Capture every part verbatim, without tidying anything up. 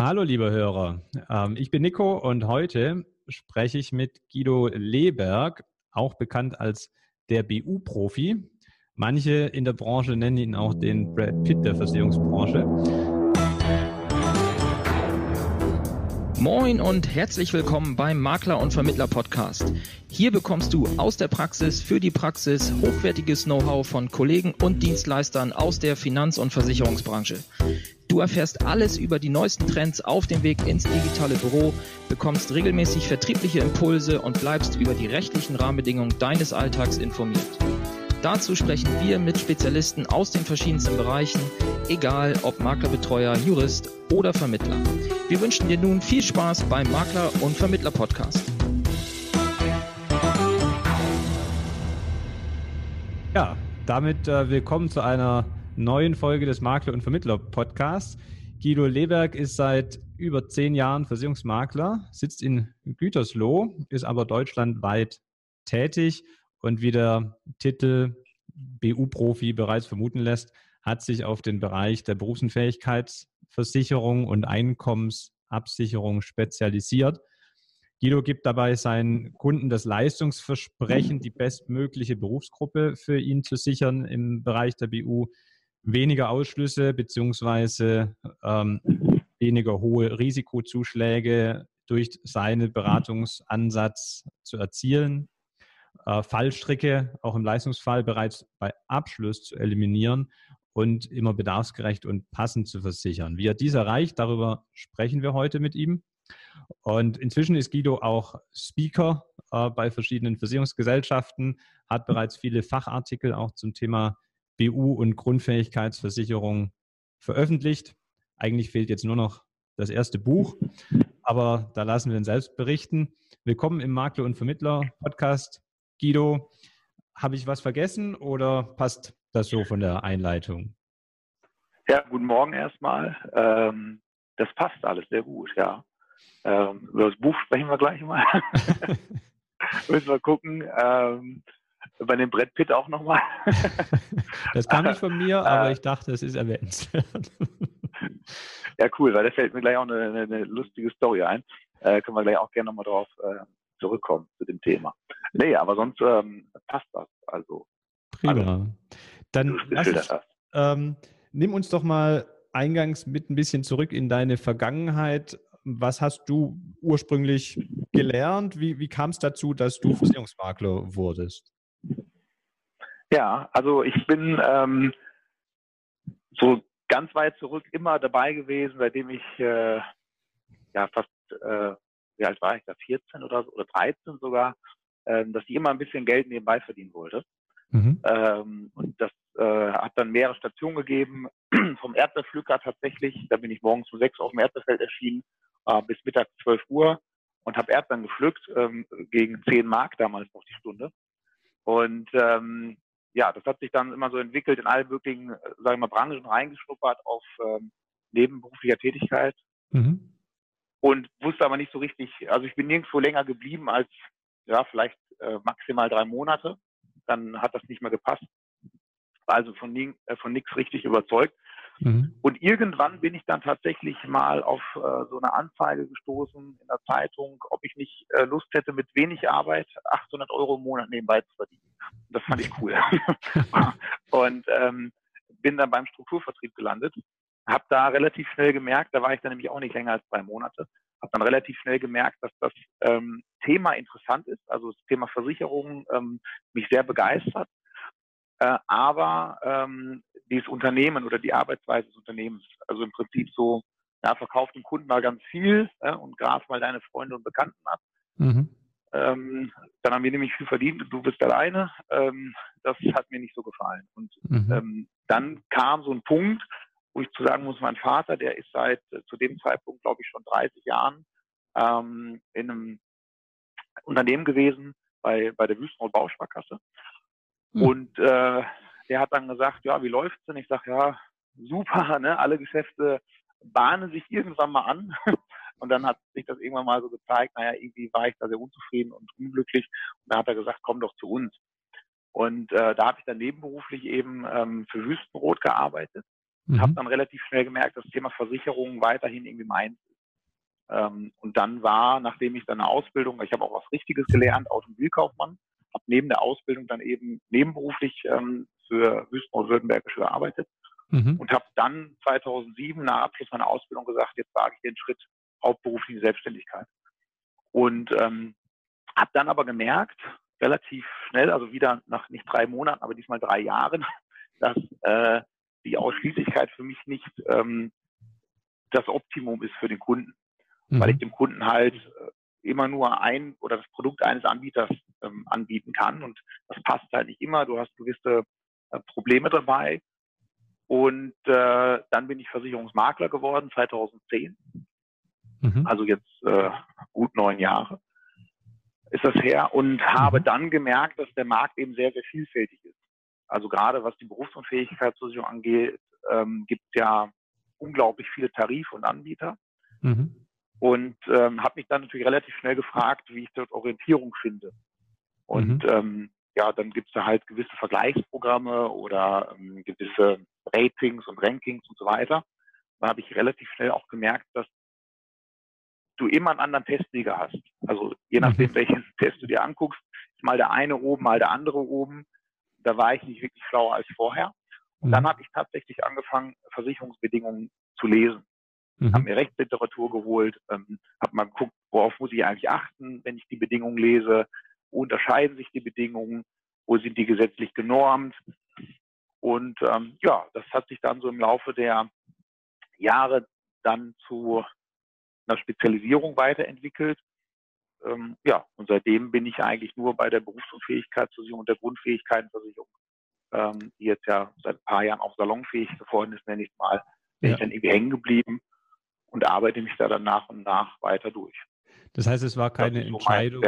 Hallo liebe Hörer, ich bin Nico und heute spreche ich mit Guido Lehberg, auch bekannt als der B U-Profi. Manche in der Branche nennen ihn auch den Brad Pitt der Versicherungsbranche. Moin und herzlich willkommen beim Makler und Vermittler Podcast. Hier bekommst du aus der Praxis für die Praxis hochwertiges Know-how von Kollegen und Dienstleistern aus der Finanz- und Versicherungsbranche. Du erfährst alles über die neuesten Trends auf dem Weg ins digitale Büro, bekommst regelmäßig vertriebliche Impulse und bleibst über die rechtlichen Rahmenbedingungen deines Alltags informiert. Dazu sprechen wir mit Spezialisten aus den verschiedensten Bereichen, egal ob Maklerbetreuer, Jurist oder Vermittler. Wir wünschen dir nun viel Spaß beim Makler- und Vermittler-Podcast. Ja, damit äh, willkommen zu einer neuen Folge des Makler- und Vermittler-Podcasts. Guido Lehberg ist seit über zehn Jahren Versicherungsmakler, sitzt in Gütersloh, ist aber deutschlandweit tätig und wie der Titel B U-Profi bereits vermuten lässt, hat sich auf den Bereich der Berufsunfähigkeitsversicherung und Einkommensabsicherung spezialisiert. Guido gibt dabei seinen Kunden das Leistungsversprechen, die bestmögliche Berufsgruppe für ihn zu sichern im Bereich der B U, weniger Ausschlüsse bzw. ähm, weniger hohe Risikozuschläge durch seinen Beratungsansatz zu erzielen, äh, Fallstricke auch im Leistungsfall bereits bei Abschluss zu eliminieren und immer bedarfsgerecht und passend zu versichern. Wie er dies erreicht, darüber sprechen wir heute mit ihm. Und inzwischen ist Guido auch Speaker äh, bei verschiedenen Versicherungsgesellschaften, hat bereits viele Fachartikel auch zum Thema B U und Grundfähigkeitsversicherung veröffentlicht. Eigentlich fehlt jetzt nur noch das erste Buch, aber da lassen wir ihn selbst berichten. Willkommen im Makler und Vermittler Podcast. Guido, habe ich was vergessen oder passt das so von der Einleitung? Ja, guten Morgen erstmal. Ähm, das passt alles sehr gut, ja. Ähm, über das Buch sprechen wir gleich mal. Müssen wir gucken. Ähm, Bei dem Brad Pitt auch nochmal. Das kam nicht von mir, aber ich dachte, es ist erwähnenswert. Ja, cool, weil da fällt mir gleich auch eine, eine, eine lustige Story ein. Äh, können wir gleich auch gerne nochmal drauf äh, zurückkommen zu dem Thema. Nee, aber sonst ähm, passt das. Also, prima. Dann lass uns, ähm, nimm uns doch mal eingangs mit ein bisschen zurück in deine Vergangenheit. Was hast du ursprünglich gelernt? Wie, wie kam es dazu, dass du Versicherungsmakler wurdest? Ja, also ich bin ähm, so ganz weit zurück immer dabei gewesen, seitdem ich äh, ja fast, äh, wie alt war ich da, vierzehn oder so, oder dreizehn sogar, äh, dass ich immer ein bisschen Geld nebenbei verdienen wollte. Mhm. Ähm, und das äh, hat dann mehrere Stationen gegeben, vom Erdbeerpflücker tatsächlich, da bin ich morgens um sechs auf dem Erdbeerfeld erschienen, äh, bis mittags zwölf Uhr und habe Erdbeeren gepflückt, äh, gegen zehn Mark damals noch die Stunde. Und ähm, ja, das hat sich dann immer so entwickelt, in alle möglichen, sage ich mal, Branchen reingeschnuppert auf ähm, nebenberuflicher Tätigkeit. Mhm. Und wusste aber nicht so richtig, also ich bin nirgendwo länger geblieben als, ja, vielleicht äh, maximal drei Monate. Dann hat das nicht mehr gepasst. War also von, äh, von nichts richtig überzeugt. Mhm. Und irgendwann bin ich dann tatsächlich mal auf äh, so eine Anzeige gestoßen in der Zeitung, ob ich nicht äh, Lust hätte, mit wenig Arbeit achthundert Euro im Monat nebenbei zu verdienen. Das fand ich cool. Und ähm, bin dann beim Strukturvertrieb gelandet. Habe da relativ schnell gemerkt, da war ich dann nämlich auch nicht länger als drei Monate, habe dann relativ schnell gemerkt, dass das ähm, Thema interessant ist, also das Thema Versicherung ähm, mich sehr begeistert. Äh, aber ähm, dieses Unternehmen oder die Arbeitsweise des Unternehmens, also im Prinzip so, ja, verkauft dem Kunden mal ganz viel äh, und graf mal deine Freunde und Bekannten ab. Mhm. Ähm, dann haben wir nämlich viel verdient und du bist alleine. Ähm, das hat mir nicht so gefallen. Und mhm. ähm, dann kam so ein Punkt, wo ich zu sagen muss, mein Vater, der ist seit äh, zu dem Zeitpunkt, glaube ich, schon dreißig Jahren ähm, in einem Unternehmen gewesen, bei, bei der Wüstenrot Bausparkasse. Und äh, der hat dann gesagt, ja, wie läuft's denn? Ich sage, ja, super, ne? Alle Geschäfte bahnen sich irgendwann mal an. Und dann hat sich das irgendwann mal so gezeigt, naja, irgendwie war ich da sehr unzufrieden und unglücklich. Und da hat er gesagt, komm doch zu uns. Und äh, da habe ich dann nebenberuflich eben ähm, für Wüstenrot gearbeitet. Mhm. Habe dann relativ schnell gemerkt, dass das Thema Versicherung weiterhin irgendwie meins ist. Ähm, und dann war, nachdem ich dann eine Ausbildung, ich habe auch was Richtiges gelernt, Automobilkaufmann, habe neben der Ausbildung dann eben nebenberuflich ähm, für Wüstenrot Württembergisch gearbeitet mhm. und habe dann zweitausendsieben nach Abschluss meiner Ausbildung gesagt, jetzt wage ich den Schritt hauptberufliche Selbstständigkeit. Und ähm, habe dann aber gemerkt, relativ schnell, also wieder nach nicht drei Monaten, aber diesmal drei Jahren, dass äh, die Ausschließlichkeit für mich nicht ähm, das Optimum ist für den Kunden. Mhm. Weil ich dem Kunden halt immer nur ein oder das Produkt eines Anbieters ähm, anbieten kann. Und das passt halt nicht immer. Du hast gewisse äh, Probleme dabei. Und äh, dann bin ich Versicherungsmakler geworden, zweitausendzehn. Mhm. Also jetzt äh, gut neun Jahre ist das her. Und habe dann gemerkt, dass der Markt eben sehr, sehr vielfältig ist. Also gerade was die Berufsunfähigkeitsversicherung angeht, ähm, gibt es ja unglaublich viele Tarif- und Anbieter. Mhm. Und ähm, habe mich dann natürlich relativ schnell gefragt, wie ich dort Orientierung finde. Und mhm. ähm, ja, dann gibt es da halt gewisse Vergleichsprogramme oder ähm, gewisse Ratings und Rankings und so weiter. Da habe ich relativ schnell auch gemerkt, dass du immer einen anderen Testsieger hast. Also je nachdem, mhm. welchen Test du dir anguckst, ist mal der eine oben, mal der andere oben. Da war ich nicht wirklich schlauer als vorher. Und mhm. dann habe ich tatsächlich angefangen, Versicherungsbedingungen zu lesen. Mhm. Habe mir Rechtsliteratur geholt, ähm, habe mal geguckt, worauf muss ich eigentlich achten, wenn ich die Bedingungen lese, wo unterscheiden sich die Bedingungen, wo sind die gesetzlich genormt. Und ähm, ja, das hat sich dann so im Laufe der Jahre dann zu einer Spezialisierung weiterentwickelt. Ähm, ja, und seitdem bin ich eigentlich nur bei der Berufsunfähigkeitsversicherung und der Grundfähigkeitenversicherung, ähm, die jetzt ja seit ein paar Jahren auch salonfähig geworden ist, nenne ich es mal, bin ja. ich dann irgendwie hängen geblieben und arbeite mich da dann nach und nach weiter durch. Das heißt, es war keine Entscheidung,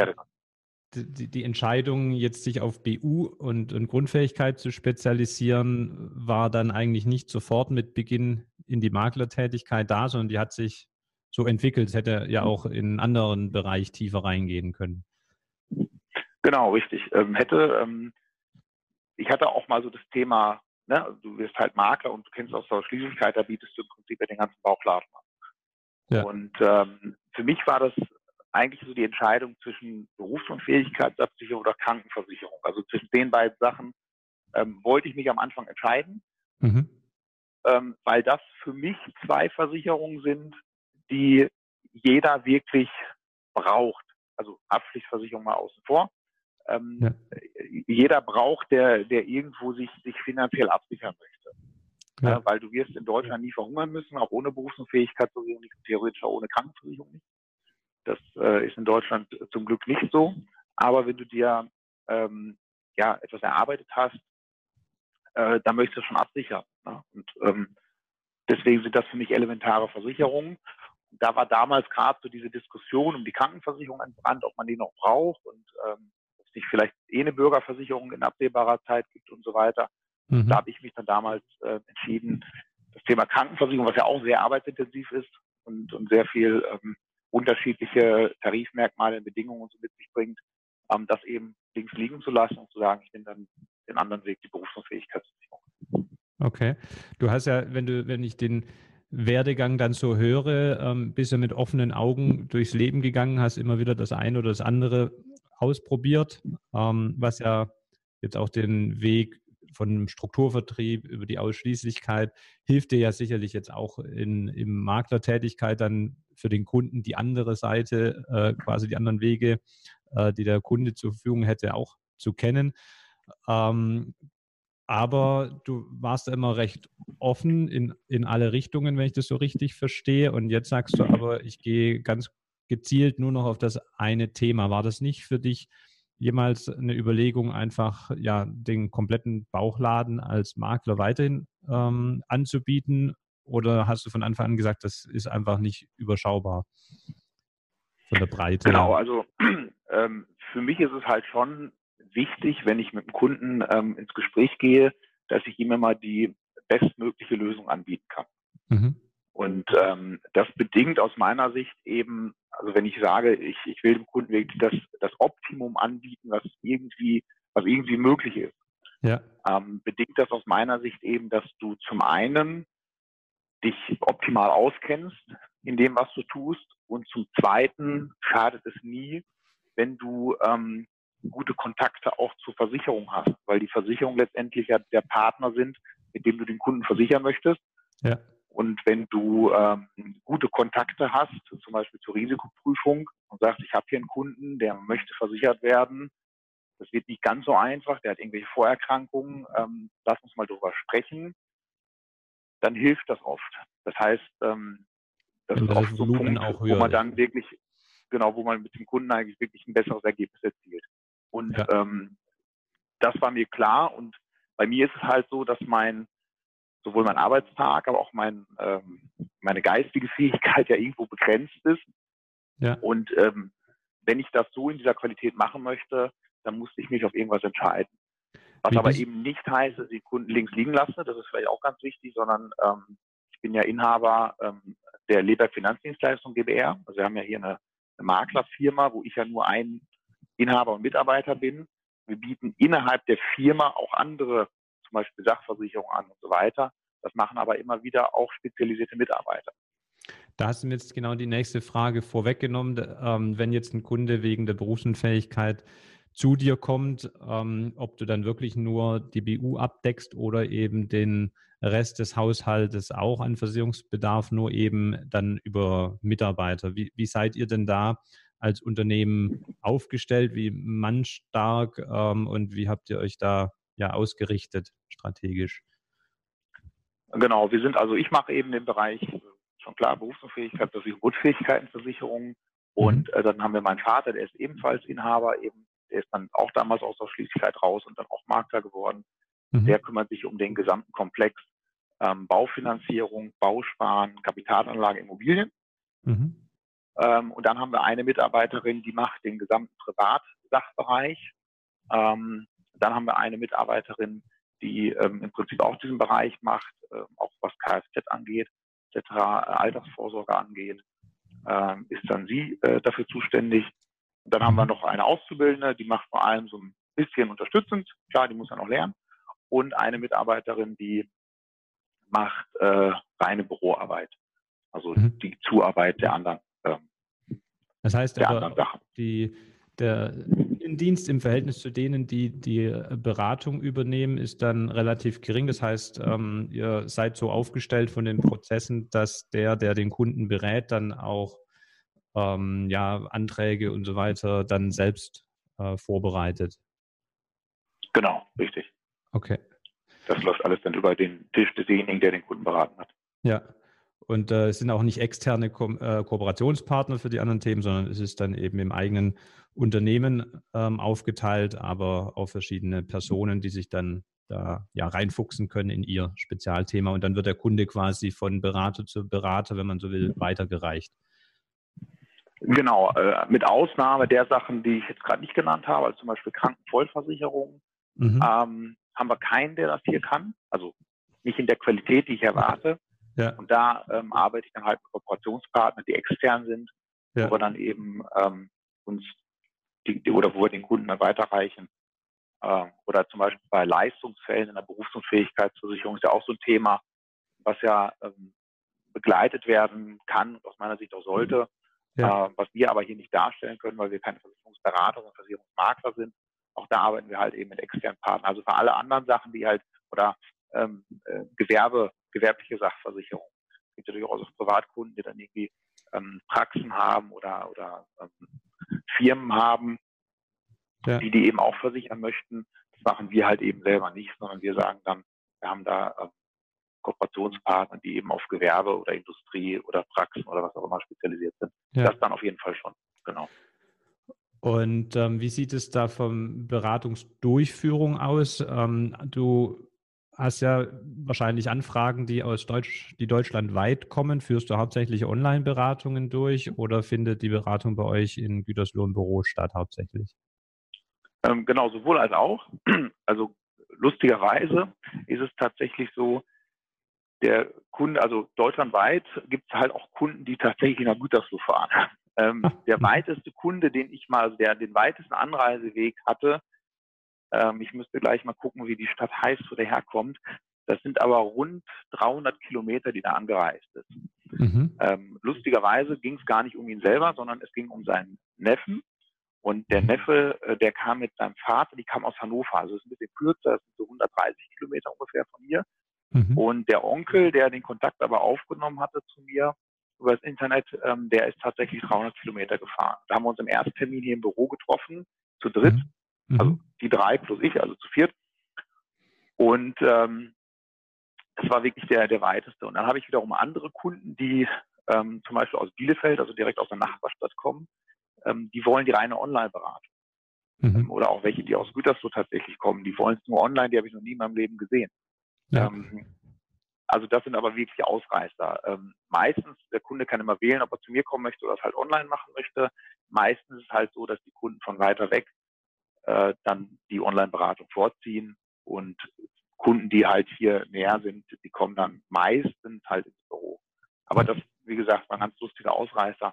die, die Entscheidung, jetzt sich auf B U und, und Grundfähigkeit zu spezialisieren, war dann eigentlich nicht sofort mit Beginn in die Maklertätigkeit da, sondern die hat sich so entwickelt. Es hätte ja auch in einen anderen Bereich tiefer reingehen können. Genau, richtig. Ähm, hätte, ähm, ich hatte auch mal so das Thema, ne, du wirst halt Makler und du kennst aus der Ausschließlichkeit, da bietest du im Prinzip den ganzen Bauchladen an. Ja. Und ähm, für mich war das eigentlich so die Entscheidung zwischen Berufsunfähigkeitsabsicherung oder Krankenversicherung. Also zwischen den beiden Sachen ähm, wollte ich mich am Anfang entscheiden, mhm. ähm, weil das für mich zwei Versicherungen sind, die jeder wirklich braucht. Also Haftpflichtversicherung mal außen vor. Ähm, ja. Jeder braucht, der, der irgendwo sich, sich finanziell absichern möchte. Ja. Äh, weil du wirst in Deutschland nie verhungern müssen, auch ohne Berufsunfähigkeitsversicherung nicht, theoretisch auch ohne Krankenversicherung nicht. Das äh, ist in Deutschland zum Glück nicht so. Aber wenn du dir ähm, ja, etwas erarbeitet hast, äh, dann möchtest du schon absichern. Ne? Und ähm, deswegen sind das für mich elementare Versicherungen. Da war damals gerade so diese Diskussion um die Krankenversicherung entbrannt, ob man die noch braucht und ähm, ob es nicht vielleicht eh eine Bürgerversicherung in absehbarer Zeit gibt und so weiter. Mhm. Da habe ich mich dann damals äh, entschieden, das Thema Krankenversicherung, was ja auch sehr arbeitsintensiv ist und, und sehr viel ähm, unterschiedliche Tarifmerkmale und Bedingungen und so mit sich bringt, ähm, das eben links liegen zu lassen und zu sagen, ich nehme dann den anderen Weg, die Berufsunfähigkeitsversicherung. Okay. Du hast ja, wenn du, wenn ich den Werdegang dann so höre, ähm, bist du mit offenen Augen durchs Leben gegangen, hast immer wieder das eine oder das andere ausprobiert, ähm, was ja jetzt auch den Weg von einem Strukturvertrieb über die Ausschließlichkeit hilft dir ja sicherlich jetzt auch in, in Maklertätigkeit dann für den Kunden die andere Seite, äh, quasi die anderen Wege, äh, die der Kunde zur Verfügung hätte, auch zu kennen. Ähm, Aber du warst immer recht offen in, in alle Richtungen, wenn ich das so richtig verstehe. Und jetzt sagst du aber, ich gehe ganz gezielt nur noch auf das eine Thema. War das nicht für dich jemals eine Überlegung, einfach ja den kompletten Bauchladen als Makler weiterhin ähm, anzubieten? Oder hast du von Anfang an gesagt, das ist einfach nicht überschaubar von der Breite? Genau, also ähm, für mich ist es halt schon wichtig, wenn ich mit dem Kunden ähm, ins Gespräch gehe, dass ich ihm immer die bestmögliche Lösung anbieten kann. Mhm. Und ähm, das bedingt aus meiner Sicht eben, also wenn ich sage, ich, ich will dem Kunden wirklich das, das Optimum anbieten, was irgendwie, was irgendwie möglich ist, ja. ähm, bedingt das aus meiner Sicht eben, dass du zum einen dich optimal auskennst in dem, was du tust. Und zum Zweiten schadet es nie, wenn du ähm, gute Kontakte auch zur Versicherung hast, weil die Versicherung letztendlich ja der Partner sind, mit dem du den Kunden versichern möchtest. Ja. Und wenn du ähm, gute Kontakte hast, zum Beispiel zur Risikoprüfung und sagst, ich habe hier einen Kunden, der möchte versichert werden, das wird nicht ganz so einfach, der hat irgendwelche Vorerkrankungen, ähm, lass uns mal drüber sprechen, dann hilft das oft. Das heißt, ähm, das wenn ist oft so ein Punkt, auch höher, wo man dann wirklich, genau, wo man mit dem Kunden eigentlich wirklich ein besseres Ergebnis erzielt. Und ja. ähm, das war mir klar. Und bei mir ist es halt so, dass mein sowohl mein Arbeitstag, aber auch mein ähm, meine geistige Fähigkeit ja irgendwo begrenzt ist. Ja. Und ähm, wenn ich das so in dieser Qualität machen möchte, dann musste ich mich auf irgendwas entscheiden. Was Wie aber eben nicht heißt, dass ich den Kunden links liegen lasse, das ist vielleicht auch ganz wichtig, sondern ähm, ich bin ja Inhaber ähm, der Lehberg Finanzdienstleistung GbR. Also wir haben ja hier eine, eine Maklerfirma, wo ich ja nur ein Inhaber und Mitarbeiter bin. Wir bieten innerhalb der Firma auch andere, zum Beispiel Sachversicherungen an und so weiter. Das machen aber immer wieder auch spezialisierte Mitarbeiter. Da hast du mir jetzt genau die nächste Frage vorweggenommen. Ähm, wenn jetzt ein Kunde wegen der Berufsunfähigkeit zu dir kommt, ähm, ob du dann wirklich nur die B U abdeckst oder eben den Rest des Haushaltes auch an Versicherungsbedarf, nur eben dann über Mitarbeiter. Wie, wie seid ihr denn da als Unternehmen aufgestellt? Wie mannstark ähm, und wie habt ihr euch da ja ausgerichtet strategisch? Genau, wir sind, also ich mache eben den Bereich, schon klar, Berufsunfähigkeit, Berufsfähigkeitenversicherung und mhm. äh, dann haben wir meinen Vater, der ist ebenfalls Inhaber eben. Der ist dann auch damals aus der Schließlichkeit raus und dann auch Makler geworden. Mhm. Der kümmert sich um den gesamten Komplex ähm, Baufinanzierung, Bausparen, Kapitalanlage, Immobilien. Mhm. Ähm, und dann haben wir eine Mitarbeiterin, die macht den gesamten Privatsachbereich. Ähm, dann haben wir eine Mitarbeiterin, die ähm, im Prinzip auch diesen Bereich macht, äh, auch was Kfz angeht, et cetera, äh, Altersvorsorge angeht, äh, ist dann sie äh, dafür zuständig. Dann haben wir noch eine Auszubildende, die macht vor allem so ein bisschen unterstützend. Klar, die muss ja noch lernen. Und eine Mitarbeiterin, die macht äh, reine Büroarbeit. Also mhm. die Zuarbeit der anderen Sachen. Äh, das heißt aber, die, der Dienst im Verhältnis zu denen, die die Beratung übernehmen, ist dann relativ gering. Das heißt, ähm, ihr seid so aufgestellt von den Prozessen, dass der, der den Kunden berät, dann auch Ähm, ja, Anträge und so weiter dann selbst äh, vorbereitet. Genau, richtig. Okay. Das läuft alles dann über den Tisch desjenigen, der den Kunden beraten hat. Ja, und äh, es sind auch nicht externe Ko- äh, Kooperationspartner für die anderen Themen, sondern es ist dann eben im eigenen Unternehmen ähm, aufgeteilt, aber auf verschiedene Personen, die sich dann da ja reinfuchsen können in ihr Spezialthema. Und dann wird der Kunde quasi von Berater zu Berater, wenn man so will, weitergereicht. Genau, äh, mit Ausnahme der Sachen, die ich jetzt gerade nicht genannt habe, also zum Beispiel Krankenvollversicherung, mhm. ähm, haben wir keinen, der das hier kann, also nicht in der Qualität, die ich erwarte. Ja. Und da ähm, arbeite ich dann halt mit Kooperationspartnern, die extern sind, ja. wo wir dann eben ähm, uns die, oder wo wir den Kunden dann weiterreichen. Äh, oder zum Beispiel bei Leistungsfällen in der Berufsunfähigkeitsversicherung ist ja auch so ein Thema, was ja ähm, begleitet werden kann, aus meiner Sicht auch sollte. Mhm. Ja. Was wir aber hier nicht darstellen können, weil wir keine Versicherungsberater und Versicherungsmakler sind. Auch da arbeiten wir halt eben mit externen Partnern. Also für alle anderen Sachen, die halt, oder ähm, äh, Gewerbe, gewerbliche Sachversicherung. Es gibt natürlich auch Privatkunden, die dann irgendwie ähm, Praxen haben oder, oder ähm, Firmen haben, ja. die die eben auch versichern möchten. Das machen wir halt eben selber nicht, sondern wir sagen dann, wir haben da ähm, Kooperationspartner, die eben auf Gewerbe oder Industrie oder Praxen oder was auch immer spezialisiert sind. Ja. Das dann auf jeden Fall schon, genau. Und ähm, wie sieht es da von Beratungsdurchführung aus? Ähm, du hast ja wahrscheinlich Anfragen, die aus Deutsch, die deutschlandweit kommen. Führst du hauptsächlich Online-Beratungen durch oder findet die Beratung bei euch in Gütersloh im Büro statt hauptsächlich? Ähm, genau, sowohl als auch. Also lustigerweise ist es tatsächlich so, der Kunde, also deutschlandweit gibt es halt auch Kunden, die tatsächlich nach Gütersloh fahren. Ähm, der weiteste Kunde, den ich mal, also der den weitesten Anreiseweg hatte, ähm, ich müsste gleich mal gucken, wie die Stadt heißt, wo der herkommt, Das sind aber rund dreihundert Kilometer, die da angereist ist. Mhm. Ähm, lustigerweise ging es gar nicht um ihn selber, sondern es ging um seinen Neffen. Und der Neffe, der kam mit seinem Vater, die kam aus Hannover, also ist ein bisschen kürzer, das sind so hundertdreißig Kilometer ungefähr von mir. Mhm. Und der Onkel, der den Kontakt aber aufgenommen hatte zu mir über das Internet, ähm, der ist tatsächlich dreihundert Kilometer gefahren. Da haben wir uns im ersten Termin hier im Büro getroffen, zu dritt, mhm. also die drei plus ich, also zu viert. Und ähm, das war wirklich der, der weiteste. Und dann habe ich wiederum andere Kunden, die ähm, zum Beispiel aus Bielefeld, also direkt aus der Nachbarstadt kommen, die wollen die reine Online-Beratung. Mhm. Oder auch welche, die aus Gütersloh tatsächlich kommen. Die wollen es nur online, die habe ich noch nie in meinem Leben gesehen. Ja. Ähm, also das sind aber wirklich Ausreißer. Ähm, meistens, der Kunde kann immer wählen, ob er zu mir kommen möchte oder es halt online machen möchte. Meistens ist es halt so, dass die Kunden von weiter weg äh, dann die Online-Beratung vorziehen. Und Kunden, die halt hier näher sind, die kommen dann meistens halt ins Büro. Aber das, wie gesagt, war ein ganz lustiger Ausreißer.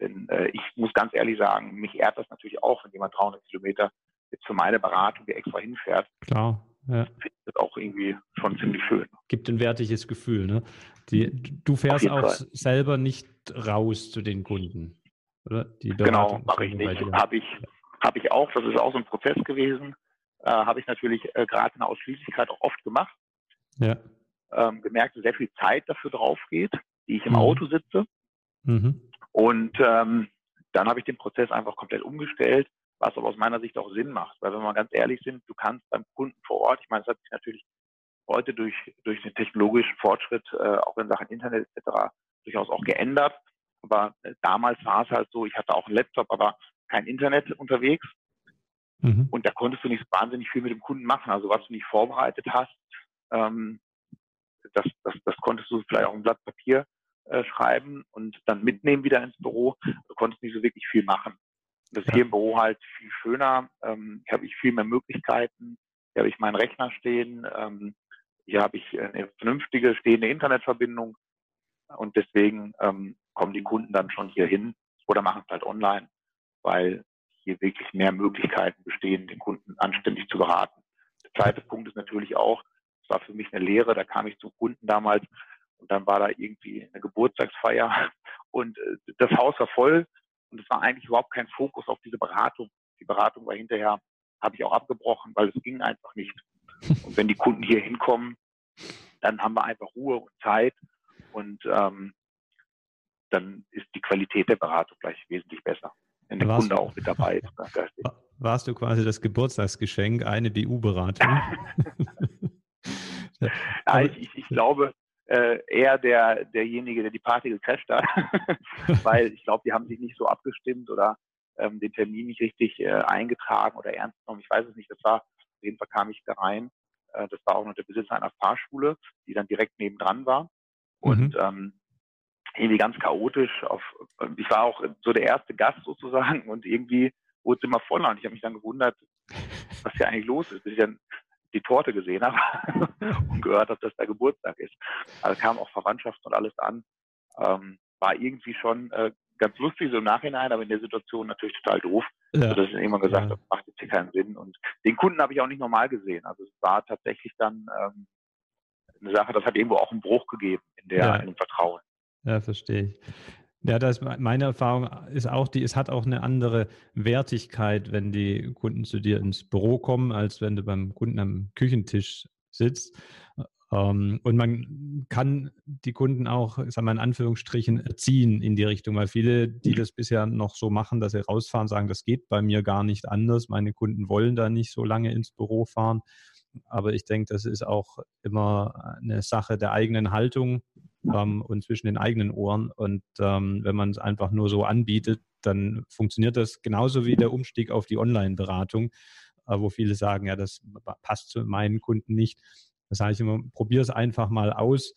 Denn äh, ich muss ganz ehrlich sagen, mich ehrt das natürlich auch, wenn jemand dreihundert Kilometer jetzt für meine Beratung extra hinfährt. Klar. Ja. Finde ich das auch irgendwie schon ziemlich schön. Gibt ein wertiges Gefühl, ne? Die, du fährst auch Fall. selber nicht raus zu den Kunden, oder? Die genau, mache ich nicht. Habe ich, hab ich auch, das ist auch so ein Prozess gewesen. Äh, Habe ich natürlich äh, gerade in der Ausschließlichkeit auch oft gemacht. Ja. Ähm, gemerkt, dass sehr viel Zeit dafür drauf geht, die ich im mhm. Auto sitze. Mhm. Und ähm, dann habe ich den Prozess einfach komplett umgestellt, was aber aus meiner Sicht auch Sinn macht. Weil wenn wir mal ganz ehrlich sind, du kannst beim Kunden vor Ort, ich meine, das hat sich natürlich heute durch, durch den technologischen Fortschritt, äh, auch in Sachen Internet et cetera, durchaus auch geändert. Aber äh, damals war es halt so, ich hatte auch einen Laptop, aber kein Internet unterwegs. Mhm. Und da konntest du nicht wahnsinnig viel mit dem Kunden machen. Also was du nicht vorbereitet hast, ähm, das, das, das konntest du vielleicht auf einem Blatt Papier Äh, schreiben und dann mitnehmen wieder ins Büro. Du konntest nicht so wirklich viel machen. Das ist hier im Büro halt viel schöner. Ähm, hier habe ich viel mehr Möglichkeiten. Hier habe ich meinen Rechner stehen. Ähm, hier habe ich eine vernünftige, stehende Internetverbindung. Und deswegen ähm, kommen die Kunden dann schon hier hin oder machen es halt online, weil hier wirklich mehr Möglichkeiten bestehen, den Kunden anständig zu beraten. Der zweite Punkt ist natürlich auch, das war für mich eine Lehre, da kam ich zum Kunden damals, und dann war da irgendwie eine Geburtstagsfeier und das Haus war voll und es war eigentlich überhaupt kein Fokus auf diese Beratung. Die Beratung war hinterher, habe ich auch abgebrochen, weil es ging einfach nicht. Und wenn die Kunden hier hinkommen, dann haben wir einfach Ruhe und Zeit und ähm, dann ist die Qualität der Beratung gleich wesentlich besser. Wenn der Kunde auch mit dabei ist. Ne? Warst du quasi das Geburtstagsgeschenk, eine B U-Beratung? Ja, ich, ich, ich glaube... Äh, eher der, derjenige, der die Party gecrasht hat, weil ich glaube, die haben sich nicht so abgestimmt oder ähm, den Termin nicht richtig äh, eingetragen oder ernst genommen. Ich weiß es nicht. Das war, auf jeden Fall kam ich da rein. Äh, das war auch noch der Besitzer einer Fahrschule, die dann direkt nebendran war. Und mhm. ähm, irgendwie ganz chaotisch. Auf, ich war auch so der erste Gast sozusagen und irgendwie wurde es immer voller. Und ich habe mich dann gewundert, was hier eigentlich los ist. Bis ich dann die Torte gesehen habe und gehört habe, dass da Geburtstag ist. Also kamen auch Verwandtschaften und alles an. Ähm, war irgendwie schon äh, ganz lustig so im Nachhinein, aber in der Situation natürlich total doof, ja. sodass ich irgendwann gesagt ja. habe, macht jetzt hier keinen Sinn. Und den Kunden habe ich auch nicht normal gesehen. Also es war tatsächlich dann ähm, eine Sache, das hat irgendwo auch einen Bruch gegeben in, der, ja. in dem Vertrauen. Ja, verstehe ich. Ja, das, meine Erfahrung ist auch, die, es hat auch eine andere Wertigkeit, wenn die Kunden zu dir ins Büro kommen, als wenn du beim Kunden am Küchentisch sitzt. Und man kann die Kunden auch, ich sag mal in Anführungsstrichen, erziehen in die Richtung, weil viele, die das bisher noch so machen, dass sie rausfahren, sagen, das geht bei mir gar nicht anders. Meine Kunden wollen da nicht so lange ins Büro fahren. Aber ich denke, das ist auch immer eine Sache der eigenen Haltung ähm, und zwischen den eigenen Ohren. Und ähm, wenn man es einfach nur so anbietet, dann funktioniert das genauso wie der Umstieg auf die Online-Beratung, äh, wo viele sagen, ja, das passt zu meinen Kunden nicht. Das heißt immer, probier es einfach mal aus.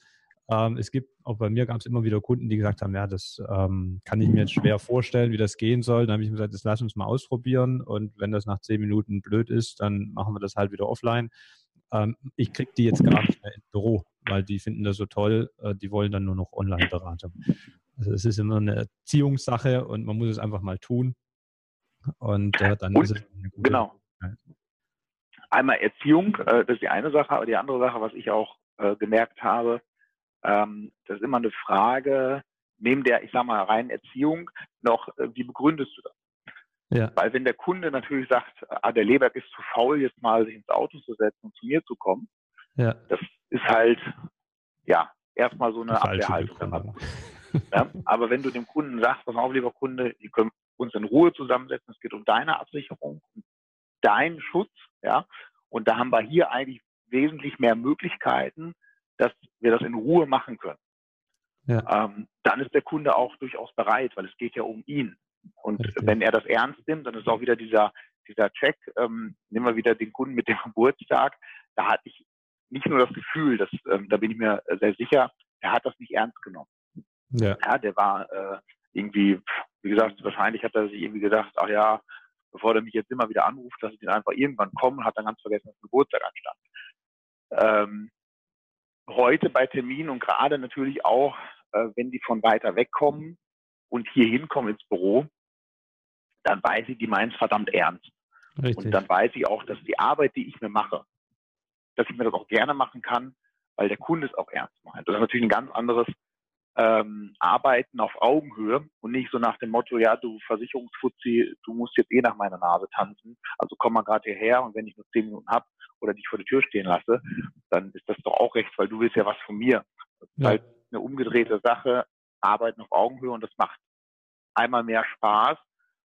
Ähm, es gibt, auch bei mir gab es immer wieder Kunden, die gesagt haben, ja, das ähm, kann ich mir jetzt schwer vorstellen, wie das gehen soll. Dann habe ich mir gesagt, das lass uns mal ausprobieren und wenn das nach zehn Minuten blöd ist, dann machen wir das halt wieder offline. Ähm, ich kriege die jetzt gar nicht mehr ins Büro, weil die finden das so toll, äh, die wollen dann nur noch Online-Beratung. Also es ist immer eine Erziehungssache und man muss es einfach mal tun und äh, dann und, ist es eine gute Genau. einmal Erziehung, äh, das ist die eine Sache, aber die andere Sache, was ich auch äh, gemerkt habe, ähm, das ist immer eine Frage, neben der, ich sag mal, reinen Erziehung noch, äh, wie begründest du das? Ja. Weil wenn der Kunde natürlich sagt, ah, der Lehberg ist zu faul, jetzt mal sich ins Auto zu setzen und zu mir zu kommen, ja. Das ist halt, ja, erstmal so eine Abwehrhaltung. Ja, aber wenn du dem Kunden sagst, pass auf, lieber Kunde, wir können uns in Ruhe zusammensetzen, es geht um deine Absicherung, um deinen Schutz, ja, und da haben wir hier eigentlich wesentlich mehr Möglichkeiten, dass wir das in Ruhe machen können. Ja. Ähm, dann ist der Kunde auch durchaus bereit, weil es geht ja um ihn. Und richtig. Wenn er das ernst nimmt, dann ist auch wieder dieser, dieser Check, ähm, nehmen wir wieder den Kunden mit dem Geburtstag, da hatte ich nicht nur das Gefühl, dass, ähm, da bin ich mir sehr sicher, er hat das nicht ernst genommen. Ja, ja, der war äh, irgendwie, wie gesagt, wahrscheinlich hat er sich irgendwie gedacht, ach ja, bevor der mich jetzt immer wieder anruft, lasse ich den einfach irgendwann kommen, hat dann ganz vergessen, dass Geburtstag anstand. Ähm, heute bei Terminen und gerade natürlich auch, äh, wenn die von weiter weg kommen und hier hinkommen ins Büro, dann weiß ich, die meinen es verdammt ernst. Richtig. Und dann weiß ich auch, dass die Arbeit, die ich mir mache, dass ich mir das auch gerne machen kann, weil der Kunde es auch ernst meint. Das ist natürlich ein ganz anderes Ähm, arbeiten auf Augenhöhe und nicht so nach dem Motto, ja, du Versicherungsfuzzi, du musst jetzt eh nach meiner Nase tanzen, also komm mal gerade hierher und wenn ich nur zehn Minuten habe oder dich vor der Tür stehen lasse, dann ist das doch auch recht, weil du willst ja was von mir. Das ist ja halt eine umgedrehte Sache, arbeiten auf Augenhöhe und das macht einmal mehr Spaß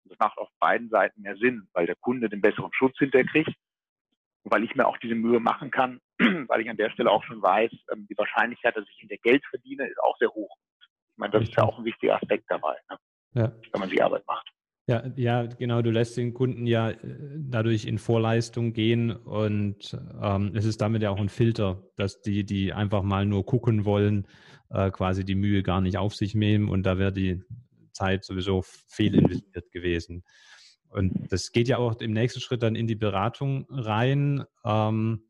und das macht auf beiden Seiten mehr Sinn, weil der Kunde den besseren Schutz hinterkriegt und weil ich mir auch diese Mühe machen kann, weil ich an der Stelle auch schon weiß, die Wahrscheinlichkeit, dass ich hinter Geld verdiene, ist auch sehr hoch. Ich meine, das ist ja auch ein wichtiger Aspekt dabei, ne? Ja. Wenn man die Arbeit macht. Ja, ja, genau. Du lässt den Kunden ja dadurch in Vorleistung gehen und ähm, es ist damit ja auch ein Filter, dass die, die einfach mal nur gucken wollen, äh, quasi die Mühe gar nicht auf sich nehmen und da wäre die Zeit sowieso fehlinvestiert gewesen. Und das geht ja auch im nächsten Schritt dann in die Beratung rein, ähm,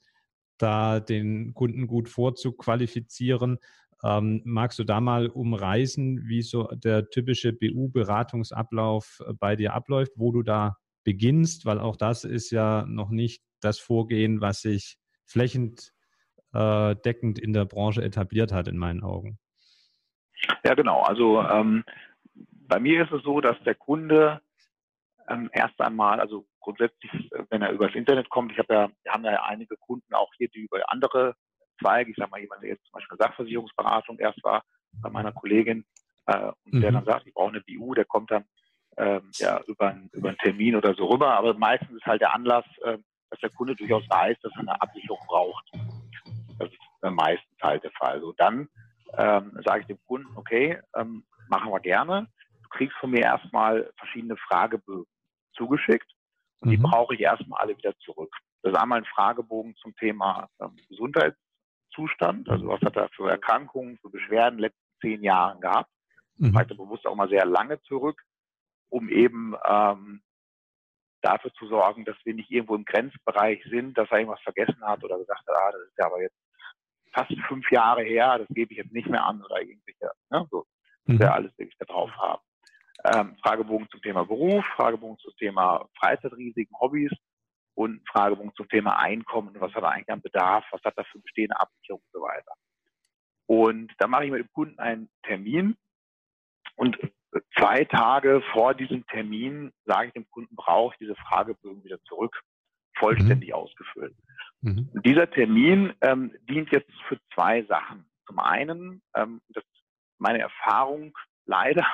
da den Kunden gut vorzuqualifizieren. Ähm, magst du da mal umreißen, wie so der typische B U-Beratungsablauf bei dir abläuft, wo du da beginnst? Weil auch das ist ja noch nicht das Vorgehen, was sich flächend äh, deckend in der Branche etabliert hat, in meinen Augen. Ja, genau. Also ähm, bei mir ist es so, dass der Kunde Ähm, erst einmal, also grundsätzlich, wenn er übers Internet kommt, ich habe ja, wir haben ja einige Kunden auch hier, die über andere Zweige, ich sage mal jemand, der jetzt zum Beispiel Sachversicherungsberatung erst war, bei meiner Kollegin, äh, und mhm. der dann sagt, ich brauche eine B U, der kommt dann ähm, ja über, ein, über einen Termin oder so rüber, aber meistens ist halt der Anlass, äh, dass der Kunde durchaus weiß, dass er eine Absicherung braucht. Das ist äh, meistens halt der Fall. So, dann ähm, sage ich dem Kunden, okay, ähm, machen wir gerne, du kriegst von mir erstmal verschiedene Fragebögen zugeschickt und die mhm. brauche ich erstmal alle wieder zurück. Das ist einmal ein Fragebogen zum Thema ähm, Gesundheitszustand, also was hat er für Erkrankungen, für Beschwerden in den letzten zehn Jahren gehabt. Mhm. Ich halte bewusst auch mal sehr lange zurück, um eben ähm, dafür zu sorgen, dass wir nicht irgendwo im Grenzbereich sind, dass er irgendwas vergessen hat oder gesagt hat, ah, das ist ja aber jetzt fast fünf Jahre her, das gebe ich jetzt nicht mehr an oder irgendwelche, ne, so, mhm. wir alles wirklich da drauf haben. Ähm, Fragebogen zum Thema Beruf, Fragebogen zum Thema Freizeitrisiken, Hobbys und Fragebogen zum Thema Einkommen. Was hat er eigentlich an Bedarf? Was hat er für bestehende Absicherung und so weiter? Und da mache ich mit dem Kunden einen Termin und zwei Tage vor diesem Termin sage ich dem Kunden, brauche ich diese Fragebögen wieder zurück, vollständig mhm. ausgefüllt. Mhm. Und dieser Termin ähm, dient jetzt für zwei Sachen. Zum einen, ähm, das ist meine Erfahrung leider,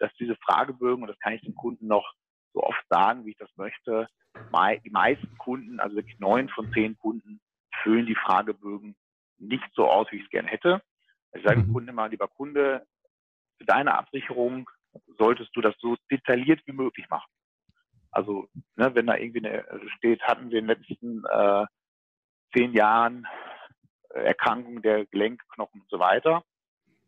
dass diese Fragebögen, und das kann ich den Kunden noch so oft sagen, wie ich das möchte, die meisten Kunden, also wirklich neun von zehn Kunden, füllen die Fragebögen nicht so aus, wie ich es gerne hätte. Ich sage dem Kunden immer, lieber Kunde, für deine Absicherung solltest du das so detailliert wie möglich machen. Also, ne, wenn da irgendwie eine, steht, hatten wir in den letzten äh, zehn Jahren Erkrankungen der Gelenkknochen und so weiter,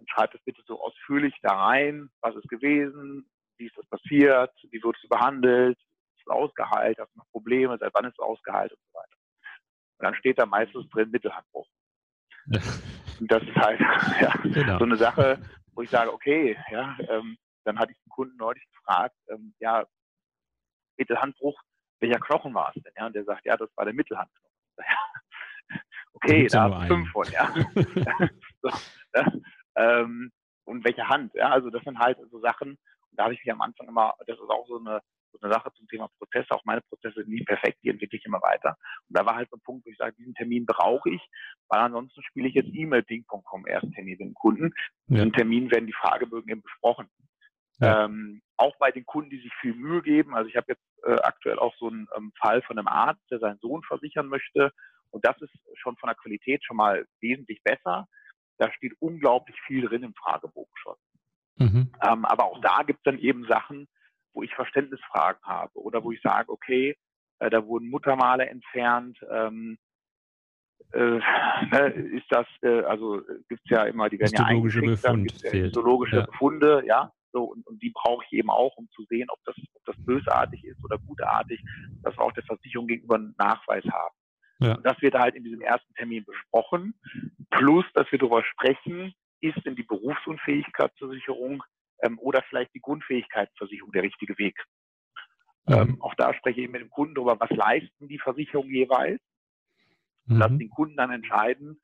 schreib es bitte so ausführlich da rein, was ist gewesen, wie ist das passiert, wie wurdest du behandelt, ist es ausgeheilt, hast du noch Probleme, seit wann ist es ausgeheilt und so weiter. Und dann steht da meistens drin Mittelhandbruch. Und das ist halt ja, genau. so eine Sache, wo ich sage, okay, ja, ähm, dann hatte ich den Kunden neulich gefragt, ähm, ja, Mittelhandbruch, welcher Knochen war es denn? Ja, und der sagt, ja, das war der Mittelhandknochen. Ja. Okay, da hast du fünf von, ja. so, ja. Ähm, und welche Hand? Ja, also das sind halt so Sachen, und da habe ich mich am Anfang immer, das ist auch so eine, so eine Sache zum Thema Prozesse, auch meine Prozesse sind nie perfekt, die entwickle ich immer weiter. Und da war halt so ein Punkt, wo ich sage, diesen Termin brauche ich, weil ansonsten spiele ich jetzt E-Mail-Ping-Pong-Com ersten Termin mit dem Kunden. Ja. Diesen Termin werden die Fragebögen eben besprochen. Ja. Ähm, auch bei den Kunden, die sich viel Mühe geben. Also ich habe jetzt äh, aktuell auch so einen ähm, Fall von einem Arzt, der seinen Sohn versichern möchte. Und das ist schon von der Qualität schon mal wesentlich besser. Da steht unglaublich viel drin im Fragebogen schon. Mhm. Ähm, aber auch da gibt es dann eben Sachen, wo ich Verständnisfragen habe oder wo ich sage, okay, äh, da wurden Muttermale entfernt. Ähm, äh, ne, ist das, äh, also gibt es ja immer, die werden ja eingeschickt, dann gibt es histologische ja. Befunde, ja. So, und, und die brauche ich eben auch, um zu sehen, ob das, ob das bösartig ist oder gutartig, dass wir auch der Versicherung gegenüber einen Nachweis haben. Ja. Und das wird halt in diesem ersten Termin besprochen, plus, dass wir darüber sprechen, ist denn die Berufsunfähigkeitsversicherung ähm, oder vielleicht die Grundfähigkeitsversicherung der richtige Weg. Mhm. Ähm, auch da spreche ich mit dem Kunden darüber, was leisten die Versicherungen jeweils. Mhm. Lass den Kunden dann entscheiden,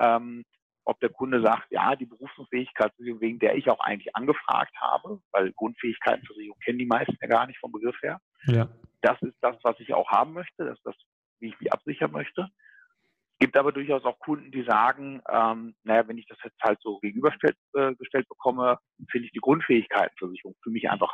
ähm, ob der Kunde sagt, ja, die Berufsunfähigkeitsversicherung, wegen der ich auch eigentlich angefragt habe, weil Grundfähigkeitsversicherung kennen die meisten ja gar nicht vom Begriff her. Ja. Das ist das, was ich auch haben möchte, das ist das, wie ich mich absichern möchte. Es gibt aber durchaus auch Kunden, die sagen, ähm, naja, wenn ich das jetzt halt so gegenübergestellt äh, gestellt bekomme, finde ich die Grundfähigkeitsversicherung für mich einfach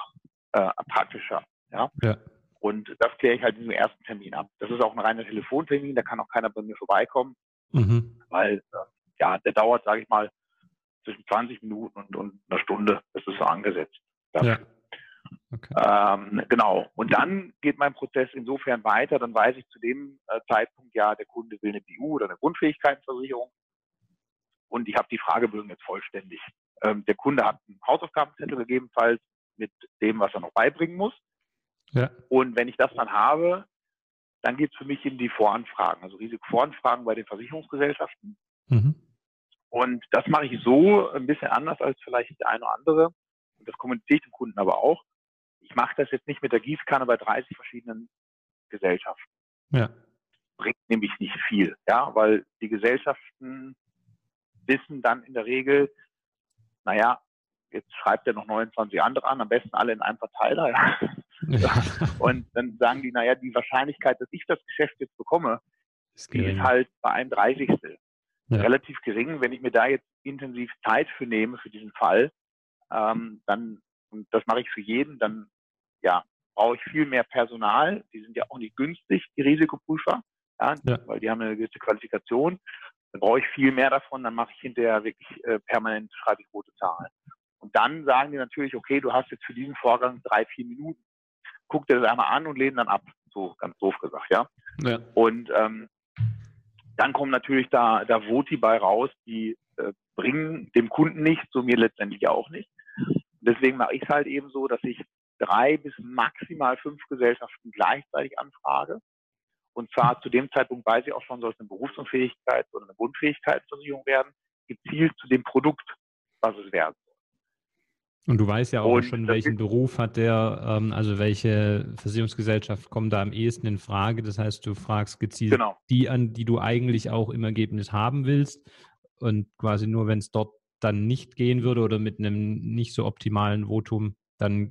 äh, praktischer. Ja? Ja. Und das kläre ich halt in diesem ersten Termin ab. Das ist auch ein reiner Telefontermin, da kann auch keiner bei mir vorbeikommen, mhm. weil äh, ja, der dauert, sage ich mal, zwischen zwanzig Minuten und, und einer Stunde. Das ist so angesetzt. Ja. Okay. Ähm, genau. Und dann geht mein Prozess insofern weiter. Dann weiß ich zu dem äh, Zeitpunkt, ja, der Kunde will eine B U oder eine Grundfähigkeitsversicherung. Und ich habe die Fragebögen jetzt vollständig. Ähm, der Kunde hat einen Hausaufgabenzettel gegebenenfalls mit dem, was er noch beibringen muss. Ja. Und wenn ich das dann habe, dann geht es für mich in die Voranfragen, also Risikovoranfragen bei den Versicherungsgesellschaften. Mhm. Und das mache ich so ein bisschen anders als vielleicht der eine oder andere. Und das kommuniziere ich dem Kunden aber auch. Ich mache das jetzt nicht mit der Gießkanne bei dreißig verschiedenen Gesellschaften. Ja. Bringt nämlich nicht viel, ja, weil die Gesellschaften wissen dann in der Regel, naja, jetzt schreibt er noch neunundzwanzig andere an, am besten alle in einem Verteiler. Ja. Ja. Und dann sagen die, naja, die Wahrscheinlichkeit, dass ich das Geschäft jetzt bekomme, ist die ist halt bei einem Dreißigstel. Ja. Relativ gering, wenn ich mir da jetzt intensiv Zeit für nehme, für diesen Fall, ähm, dann, und das mache ich für jeden, dann ja, brauche ich viel mehr Personal, die sind ja auch nicht günstig, die Risikoprüfer, ja, ja. weil die haben eine gewisse Qualifikation, dann brauche ich viel mehr davon, dann mache ich hinterher wirklich äh, permanent, schreibe ich rote Zahlen. Und dann sagen die natürlich, okay, du hast jetzt für diesen Vorgang drei, vier Minuten, guck dir das einmal an und lehn dann ab, so ganz doof gesagt, ja. ja. Und ähm, dann kommen natürlich da, da Voti bei raus, die äh, bringen dem Kunden nichts, so mir letztendlich auch nicht. Deswegen mache ich es halt eben so, dass ich drei bis maximal fünf Gesellschaften gleichzeitig anfrage. Und zwar zu dem Zeitpunkt weiß ich auch schon, soll es eine Berufsunfähigkeit oder eine Grundfähigkeitsversicherung werden, gezielt zu dem Produkt, was es werden soll. Und du weißt ja auch Und schon, welchen Beruf hat der, ähm, also welche Versicherungsgesellschaft kommt da am ehesten in Frage. Das heißt, du fragst gezielt genau. die an, die du eigentlich auch im Ergebnis haben willst. Und quasi nur, wenn es dort dann nicht gehen würde oder mit einem nicht so optimalen Votum, dann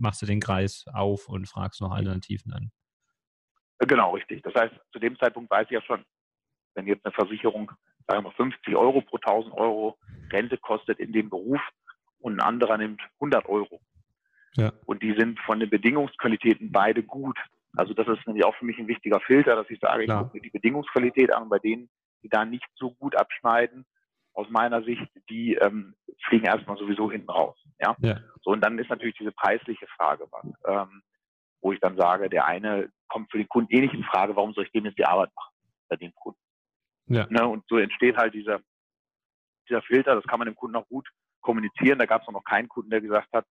machst du den Kreis auf und fragst noch Alternativen an. Genau, richtig. Das heißt, zu dem Zeitpunkt weiß ich ja schon, wenn jetzt eine Versicherung, sagen wir mal, fünfzig Euro pro tausend Euro Rente kostet in dem Beruf, und ein anderer nimmt hundert Euro. Ja. Und die sind von den Bedingungsqualitäten beide gut. Also das ist nämlich auch für mich ein wichtiger Filter, dass ich sage, Klar. ich gucke mir die Bedingungsqualität an. Und bei denen, die da nicht so gut abschneiden, aus meiner Sicht, die ähm, fliegen erstmal sowieso hinten raus. Ja? Ja. So, und dann ist natürlich diese preisliche Frage, was, ähm, wo ich dann sage, der eine kommt für den Kunden eh nicht in Frage, warum soll ich dem jetzt die Arbeit machen bei dem Kunden? Ja. Ne? Und so entsteht halt dieser, dieser Filter, das kann man dem Kunden auch gut kommunizieren. Da gab es noch keinen Kunden, der gesagt hat,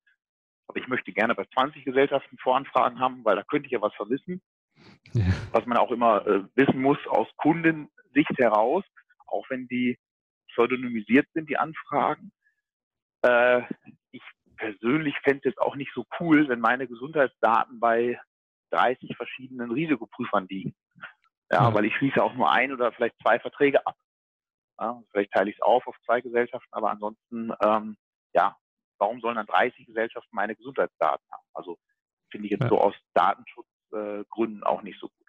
aber ich möchte gerne bei zwanzig Gesellschaften Voranfragen haben, weil da könnte ich ja was vermissen. Ja. Was man auch immer äh, wissen muss aus Kundensicht heraus, auch wenn die pseudonymisiert sind, die Anfragen. Äh, ich persönlich fände es jetzt auch nicht so cool, wenn meine Gesundheitsdaten bei dreißig verschiedenen Risikoprüfern liegen. Ja, ja, weil ich schließe auch nur ein oder vielleicht zwei Verträge ab. Ja, vielleicht teile ich es auf auf zwei Gesellschaften, aber ansonsten, ähm, ja, warum sollen dann dreißig Gesellschaften meine Gesundheitsdaten haben? Also finde ich jetzt ja. so aus Datenschutzgründen äh, auch nicht so gut.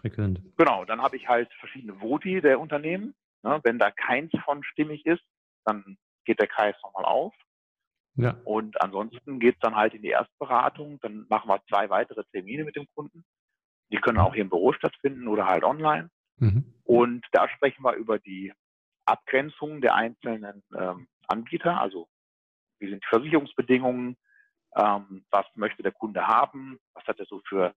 Prickelnd. Genau, dann habe ich halt verschiedene Voti der Unternehmen. Ne? Wenn da keins von stimmig ist, dann geht der Kreis nochmal auf. Ja. Und ansonsten geht es dann halt in die Erstberatung. Dann machen wir zwei weitere Termine mit dem Kunden. Die können auch hier im Büro stattfinden oder halt online. Mhm. Und da sprechen wir über die Abgrenzung der einzelnen ähm, Anbieter. Also wie sind die Versicherungsbedingungen? Ähm, was möchte der Kunde haben? Was hat er so für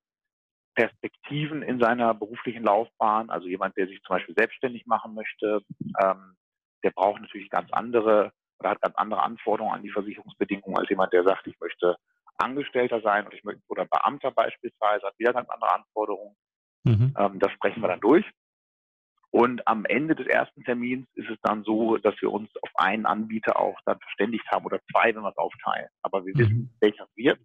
Perspektiven in seiner beruflichen Laufbahn? Also jemand, der sich zum Beispiel selbstständig machen möchte, ähm, der braucht natürlich ganz andere oder hat ganz andere Anforderungen an die Versicherungsbedingungen als jemand, der sagt, ich möchte Angestellter sein oder, ich möchte, oder Beamter beispielsweise, hat wieder ganz andere Anforderungen. Mhm. Ähm, das sprechen wir dann durch. Und am Ende des ersten Termins ist es dann so, dass wir uns auf einen Anbieter auch dann verständigt haben oder zwei, wenn wir es aufteilen. Aber wir mhm. wissen, welcher es wird.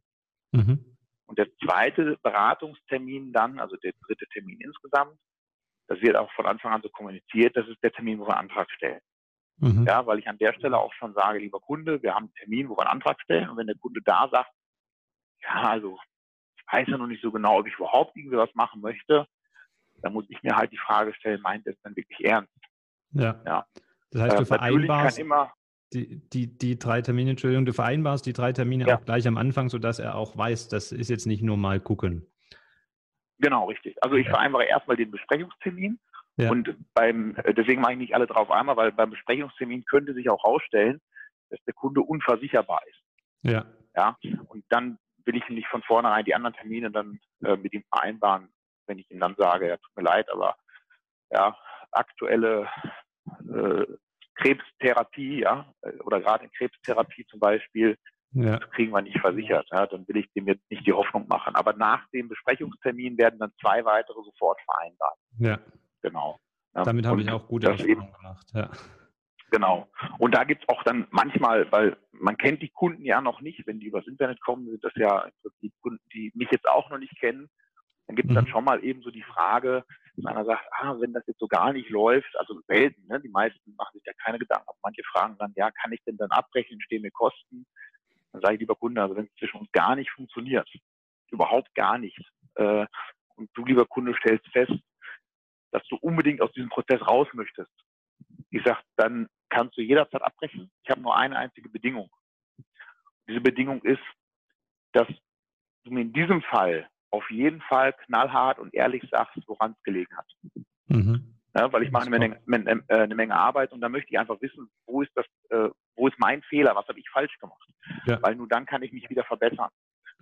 Mhm. Und der zweite Beratungstermin dann, also der dritte Termin insgesamt, das wird auch von Anfang an so kommuniziert, das ist der Termin, wo wir einen Antrag stellen. Mhm. Ja, weil ich an der Stelle auch schon sage, lieber Kunde, wir haben einen Termin, wo wir einen Antrag stellen. Und wenn der Kunde da sagt, ja, also ich weiß ja noch nicht so genau, ob ich überhaupt irgendwie was machen möchte, dann muss ich mir halt die Frage stellen, meint er es dann wirklich ernst? Ja. ja. Das heißt, du äh, vereinbarst immer die, die, die drei Termine, Entschuldigung, du vereinbarst die drei Termine ja. auch gleich am Anfang, sodass er auch weiß, das ist jetzt nicht nur mal gucken. Genau, richtig. Also ich ja. vereinbare erstmal den Besprechungstermin. Ja. Und beim, deswegen mache ich nicht alle drauf einmal, weil beim Besprechungstermin könnte sich auch herausstellen, dass der Kunde unversicherbar ist. Ja. Ja. Und dann will ich nicht von vornherein die anderen Termine dann äh, mit ihm vereinbaren, wenn ich ihm dann sage, ja, tut mir leid, aber ja, aktuelle äh, Krebstherapie, ja, oder gerade in Krebstherapie zum Beispiel, ja. das kriegen wir nicht versichert. Ja, dann will ich dem jetzt nicht die Hoffnung machen. Aber nach dem Besprechungstermin werden dann zwei weitere sofort vereinbart. Ja. Genau. Damit habe ich auch gute Erfahrungen gemacht. Ja. Genau. Und da gibt es auch dann manchmal, weil man kennt die Kunden ja noch nicht, wenn die übers Internet kommen, sind das ja im Prinzip Kunden, die mich jetzt auch noch nicht kennen. Dann gibt es dann schon mal eben so die Frage, wenn einer sagt, ah, wenn das jetzt so gar nicht läuft, also selten, ne? Die meisten machen sich da keine Gedanken. Aber manche fragen dann, ja, kann ich denn dann abbrechen, stehen mir Kosten? Dann sage ich, lieber Kunde, also wenn es zwischen uns gar nicht funktioniert, überhaupt gar nicht, äh, und du, lieber Kunde, stellst fest, dass du unbedingt aus diesem Prozess raus möchtest. Ich sage, dann kannst du jederzeit abbrechen. Ich habe nur eine einzige Bedingung. Diese Bedingung ist, dass du mir in diesem Fall auf jeden Fall knallhart und ehrlich sagst, woran es gelegen hat. Mhm. Ja, weil ich mache eine, eine, eine Menge Arbeit und da möchte ich einfach wissen, wo ist das, äh, wo ist mein Fehler, was habe ich falsch gemacht? Ja. Weil nur dann kann ich mich wieder verbessern.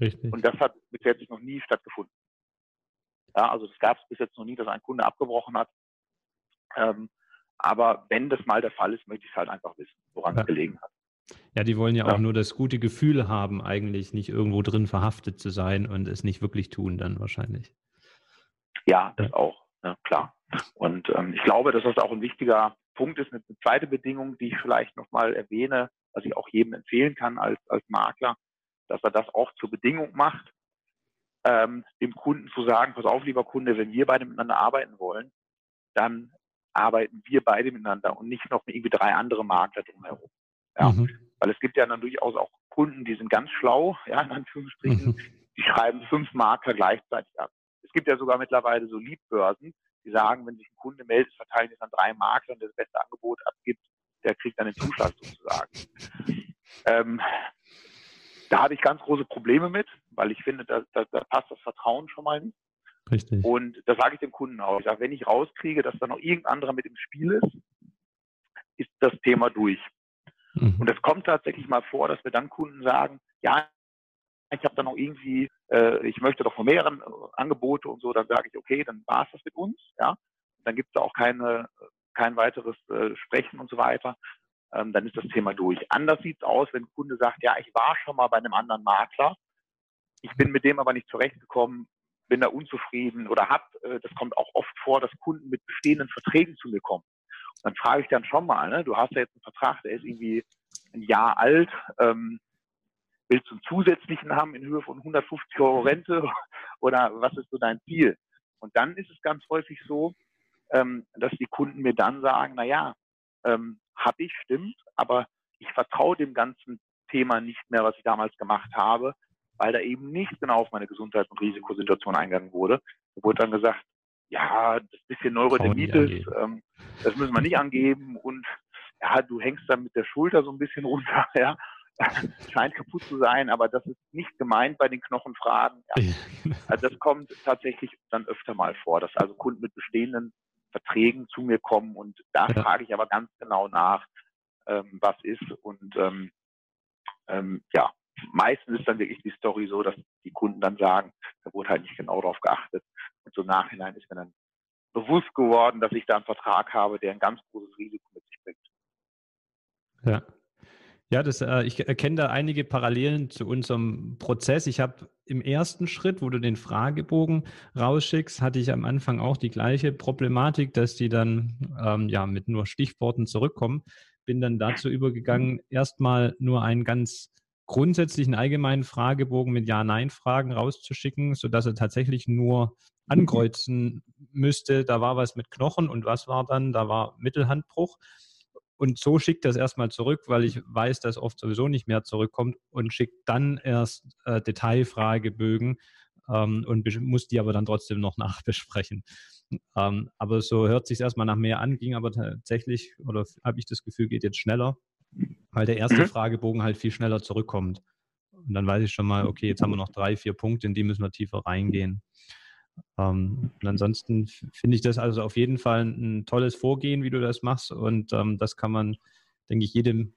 Richtig. Und das hat bis jetzt noch nie stattgefunden. Ja, also das gab es bis jetzt noch nie, dass ein Kunde abgebrochen hat. Ähm, aber wenn das mal der Fall ist, möchte ich es halt einfach wissen, woran ja. es gelegen hat. Ja, die wollen ja, ja auch nur das gute Gefühl haben, eigentlich nicht irgendwo drin verhaftet zu sein und es nicht wirklich tun dann wahrscheinlich. Ja, das ja. auch, ne, klar. Und ähm, ich glaube, dass das auch ein wichtiger Punkt ist. Eine zweite Bedingung, die ich vielleicht nochmal erwähne, was ich auch jedem empfehlen kann als, als Makler, dass er das auch zur Bedingung macht, Ähm, dem Kunden zu sagen, pass auf, lieber Kunde, wenn wir beide miteinander arbeiten wollen, dann arbeiten wir beide miteinander und nicht noch irgendwie drei andere Makler drumherum. Ja? Mhm. Weil es gibt ja dann durchaus auch Kunden, die sind ganz schlau, ja, in Anführungsstrichen, mhm. die schreiben fünf Makler gleichzeitig ab. Es gibt ja sogar mittlerweile so Leadbörsen, die sagen, wenn sich ein Kunde meldet, verteilen es an drei Makler und der das beste Angebot abgibt, der kriegt dann den Zuschlag sozusagen. ähm, Da habe ich ganz große Probleme mit, weil ich finde, da, da, da passt das Vertrauen schon mal nicht. Richtig. Und das sage ich dem Kunden auch. Ich sage, wenn ich rauskriege, dass da noch irgendein anderer mit im Spiel ist, ist das Thema durch. Mhm. Und das kommt tatsächlich mal vor, dass wir dann Kunden sagen, ja, ich habe da noch irgendwie, äh, ich möchte doch von mehreren äh, Angebote und so. Dann sage ich, okay, dann war es das mit uns. Ja, dann gibt es da auch keine, kein weiteres äh, Sprechen und so weiter. Ähm, dann ist das Thema durch. Anders sieht es aus, wenn ein Kunde sagt, ja, ich war schon mal bei einem anderen Makler, ich bin mit dem aber nicht zurechtgekommen, bin da unzufrieden oder hab, äh, das kommt auch oft vor, dass Kunden mit bestehenden Verträgen zu mir kommen. Und dann frage ich dann schon mal, ne, du hast ja jetzt einen Vertrag, der ist irgendwie ein Jahr alt, ähm, willst du einen zusätzlichen haben in Höhe von hundertfünfzig Euro Rente oder was ist so dein Ziel? Und dann ist es ganz häufig so, ähm, dass die Kunden mir dann sagen, naja, ähm, habe ich, stimmt, aber ich vertraue dem ganzen Thema nicht mehr, was ich damals gemacht habe, weil da eben nicht genau auf meine Gesundheit und Risikosituation eingegangen wurde. Da wurde dann gesagt, ja, das bisschen Neurodermitis, ähm, das müssen wir nicht angeben und ja, du hängst dann mit der Schulter so ein bisschen runter, ja. Scheint kaputt zu sein, aber das ist nicht gemeint bei den Knochenfragen. Ja. Also das kommt tatsächlich dann öfter mal vor, dass also Kunden mit bestehenden Verträgen zu mir kommen und da ja. frage ich aber ganz genau nach, ähm, was ist und ähm, ähm, ja, meistens ist dann wirklich die Story so, dass die Kunden dann sagen, da wurde halt nicht genau drauf geachtet und so im Nachhinein ist mir dann bewusst geworden, dass ich da einen Vertrag habe, der ein ganz großes Risiko mit sich bringt. Ja. Ja, das, äh, ich erkenne da einige Parallelen zu unserem Prozess. Ich habe im ersten Schritt, wo du den Fragebogen rausschickst, hatte ich am Anfang auch die gleiche Problematik, dass die dann ähm, ja mit nur Stichworten zurückkommen. Bin dann dazu übergegangen, erstmal nur einen ganz grundsätzlichen allgemeinen Fragebogen mit Ja-Nein-Fragen rauszuschicken, sodass er tatsächlich nur ankreuzen müsste. Da war was mit Knochen und was war dann? Da war Mittelhandbruch. Und so schickt das erstmal zurück, weil ich weiß, dass oft sowieso nicht mehr zurückkommt und schickt dann erst äh, Detailfragebögen ähm, und muss die aber dann trotzdem noch nachbesprechen. Ähm, aber so hört sich es erstmal nach mehr an, ging aber tatsächlich, oder habe ich das Gefühl, geht jetzt schneller, weil der erste mhm. Fragebogen halt viel schneller zurückkommt. Und dann weiß ich schon mal, okay, jetzt haben wir noch drei, vier Punkte, in die müssen wir tiefer reingehen. Ähm, und ansonsten finde ich das also auf jeden Fall ein tolles Vorgehen, wie du das machst und ähm, das kann man, denke ich, jedem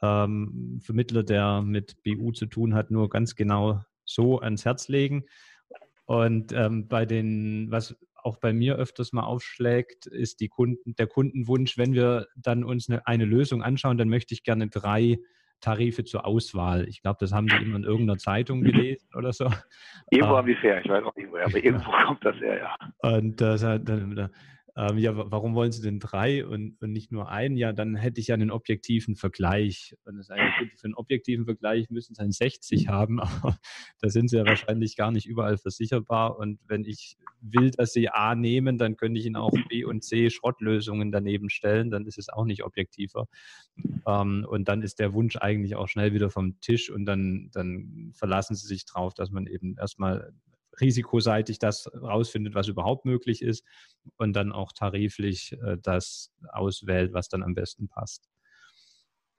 ähm, Vermittler, der mit B U zu tun hat, nur ganz genau so ans Herz legen. Und ähm, bei den, was auch bei mir öfters mal aufschlägt, ist die Kunden, der Kundenwunsch, wenn wir dann uns eine, eine Lösung anschauen, dann möchte ich gerne drei Tarife zur Auswahl. Ich glaube, das haben die immer in irgendeiner Zeitung gelesen oder so. Irgendwo haben die es her, ich weiß auch nicht woher, aber irgendwo kommt das her, ja. Und das hat dann wieder, ähm, ja, warum wollen Sie denn drei und, und nicht nur einen? Ja, dann hätte ich ja einen objektiven Vergleich. Und das heißt, für einen objektiven Vergleich müssen Sie einen sechzig haben, aber da sind Sie ja wahrscheinlich gar nicht überall versicherbar. Und wenn ich will, dass Sie A nehmen, dann könnte ich Ihnen auch B und C Schrottlösungen daneben stellen, dann ist es auch nicht objektiver. Ähm, und dann ist der Wunsch eigentlich auch schnell wieder vom Tisch und dann, dann verlassen Sie sich drauf, dass man eben erstmal risikoseitig das rausfindet, was überhaupt möglich ist und dann auch tariflich äh, das auswählt, was dann am besten passt.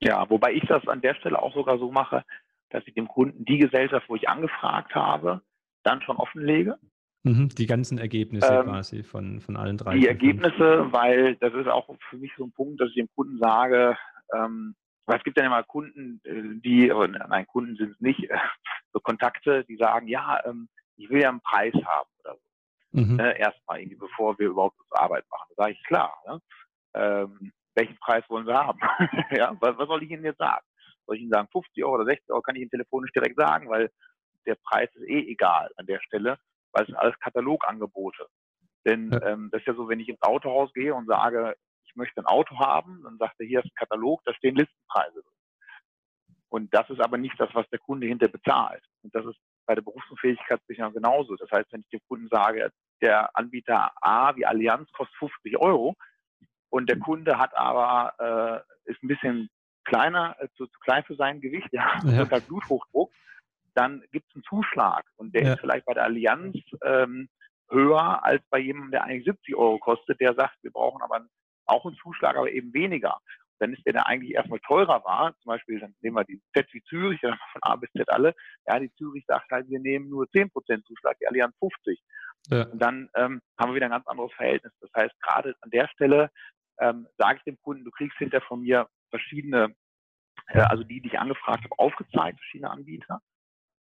Ja, wobei ich das an der Stelle auch sogar so mache, dass ich dem Kunden die Gesellschaft, wo ich angefragt habe, dann schon offenlege. Mhm, die ganzen Ergebnisse ähm, quasi von, von allen drei. Die Ergebnisse, weil das ist auch für mich so ein Punkt, dass ich dem Kunden sage, ähm, weil es gibt ja immer Kunden, die, nein, Kunden sind es nicht, äh, so Kontakte, die sagen, ja, ähm, ich will ja einen Preis haben oder so. Mhm. Äh, erstmal irgendwie, bevor wir überhaupt unsere Arbeit machen. Da sage ich, klar, ne? ähm, welchen Preis wollen Sie haben? ja, was, was soll ich Ihnen jetzt sagen? Soll ich Ihnen sagen, fünfzig Euro oder sechzig Euro, kann ich Ihnen telefonisch direkt sagen, weil der Preis ist eh egal an der Stelle, weil es sind alles Katalogangebote. Denn ja. ähm, das ist ja so, wenn ich ins Autohaus gehe und sage, ich möchte ein Auto haben, dann sagt er, hier ist ein Katalog, da stehen Listenpreise drin. Und das ist aber nicht das, was der Kunde hinterher bezahlt. Und das ist bei der Berufsunfähigkeitsversicherung genauso. Das heißt, wenn ich dem Kunden sage, der Anbieter A wie Allianz kostet fünfzig Euro und der Kunde hat aber, äh, ist ein bisschen kleiner, äh, zu, zu klein für sein Gewicht, ja, ja. hat Bluthochdruck, dann gibt es einen Zuschlag und der ja. ist vielleicht bei der Allianz ähm, höher als bei jemandem, der eigentlich siebzig Euro kostet, der sagt, wir brauchen aber auch einen Zuschlag, aber eben weniger. Dann ist der, der eigentlich erstmal teurer war, zum Beispiel, dann nehmen wir die Z wie Zürich, ja, von A bis Z alle, ja, die Zürich sagt halt, wir nehmen nur zehn Prozent Zuschlag, die Allianz fünfzig. Ja. Und dann ähm, haben wir wieder ein ganz anderes Verhältnis. Das heißt, gerade an der Stelle ähm, sage ich dem Kunden, du kriegst hinter von mir verschiedene, äh, also die, die ich angefragt habe, aufgezeigt, verschiedene Anbieter.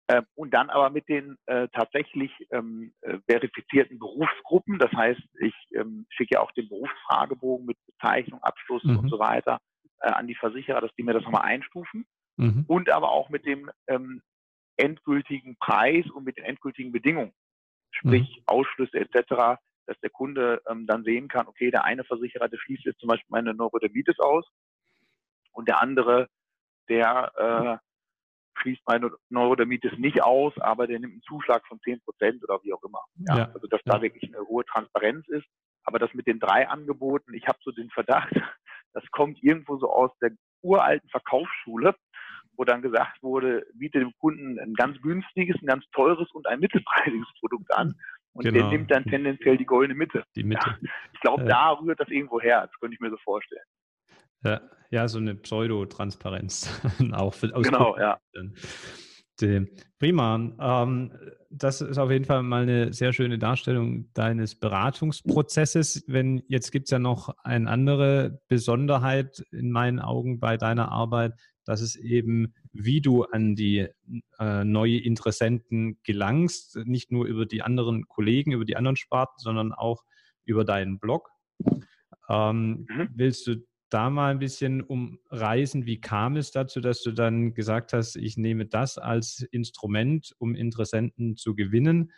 Äh, und dann aber mit den äh, tatsächlich ähm, äh, verifizierten Berufsgruppen. Das heißt, ich ähm, schicke ja auch den Berufsfragebogen mit Bezeichnung, Abschluss mhm. und so weiter äh, an die Versicherer, dass die mir das nochmal einstufen. Mhm. Und aber auch mit dem ähm, endgültigen Preis und mit den endgültigen Bedingungen, sprich mhm. Ausschlüsse et cetera, dass der Kunde ähm, dann sehen kann, okay, der eine Versicherer, der schließt jetzt zum Beispiel meine Neurodermitis aus und der andere, der... Äh, schließt meine Neurodermitis nicht aus, aber der nimmt einen Zuschlag von zehn Prozent oder wie auch immer. Ja, ja. Also dass ja. da wirklich eine hohe Transparenz ist. Aber das mit den drei Angeboten, ich habe so den Verdacht, das kommt irgendwo so aus der uralten Verkaufsschule, wo dann gesagt wurde, biete dem Kunden ein ganz günstiges, ein ganz teures und ein mittelpreisiges Produkt an. Und genau. der nimmt dann tendenziell die goldene Mitte. Die Mitte. Ja, ich glaube, äh, da rührt das irgendwo her. Das könnte ich mir so vorstellen. Ja, ja, so eine Pseudotransparenz auch. Für, genau, ja. Die, prima. Ähm, das ist auf jeden Fall mal eine sehr schöne Darstellung deines Beratungsprozesses. Wenn, jetzt gibt es ja noch eine andere Besonderheit in meinen Augen bei deiner Arbeit, dass es eben, wie du an die äh, neue Interessenten gelangst, nicht nur über die anderen Kollegen, über die anderen Sparten, sondern auch über deinen Blog. Ähm, mhm. Willst du da mal ein bisschen umreißen, wie kam es dazu, dass du dann gesagt hast, ich nehme das als Instrument, um Interessenten zu gewinnen?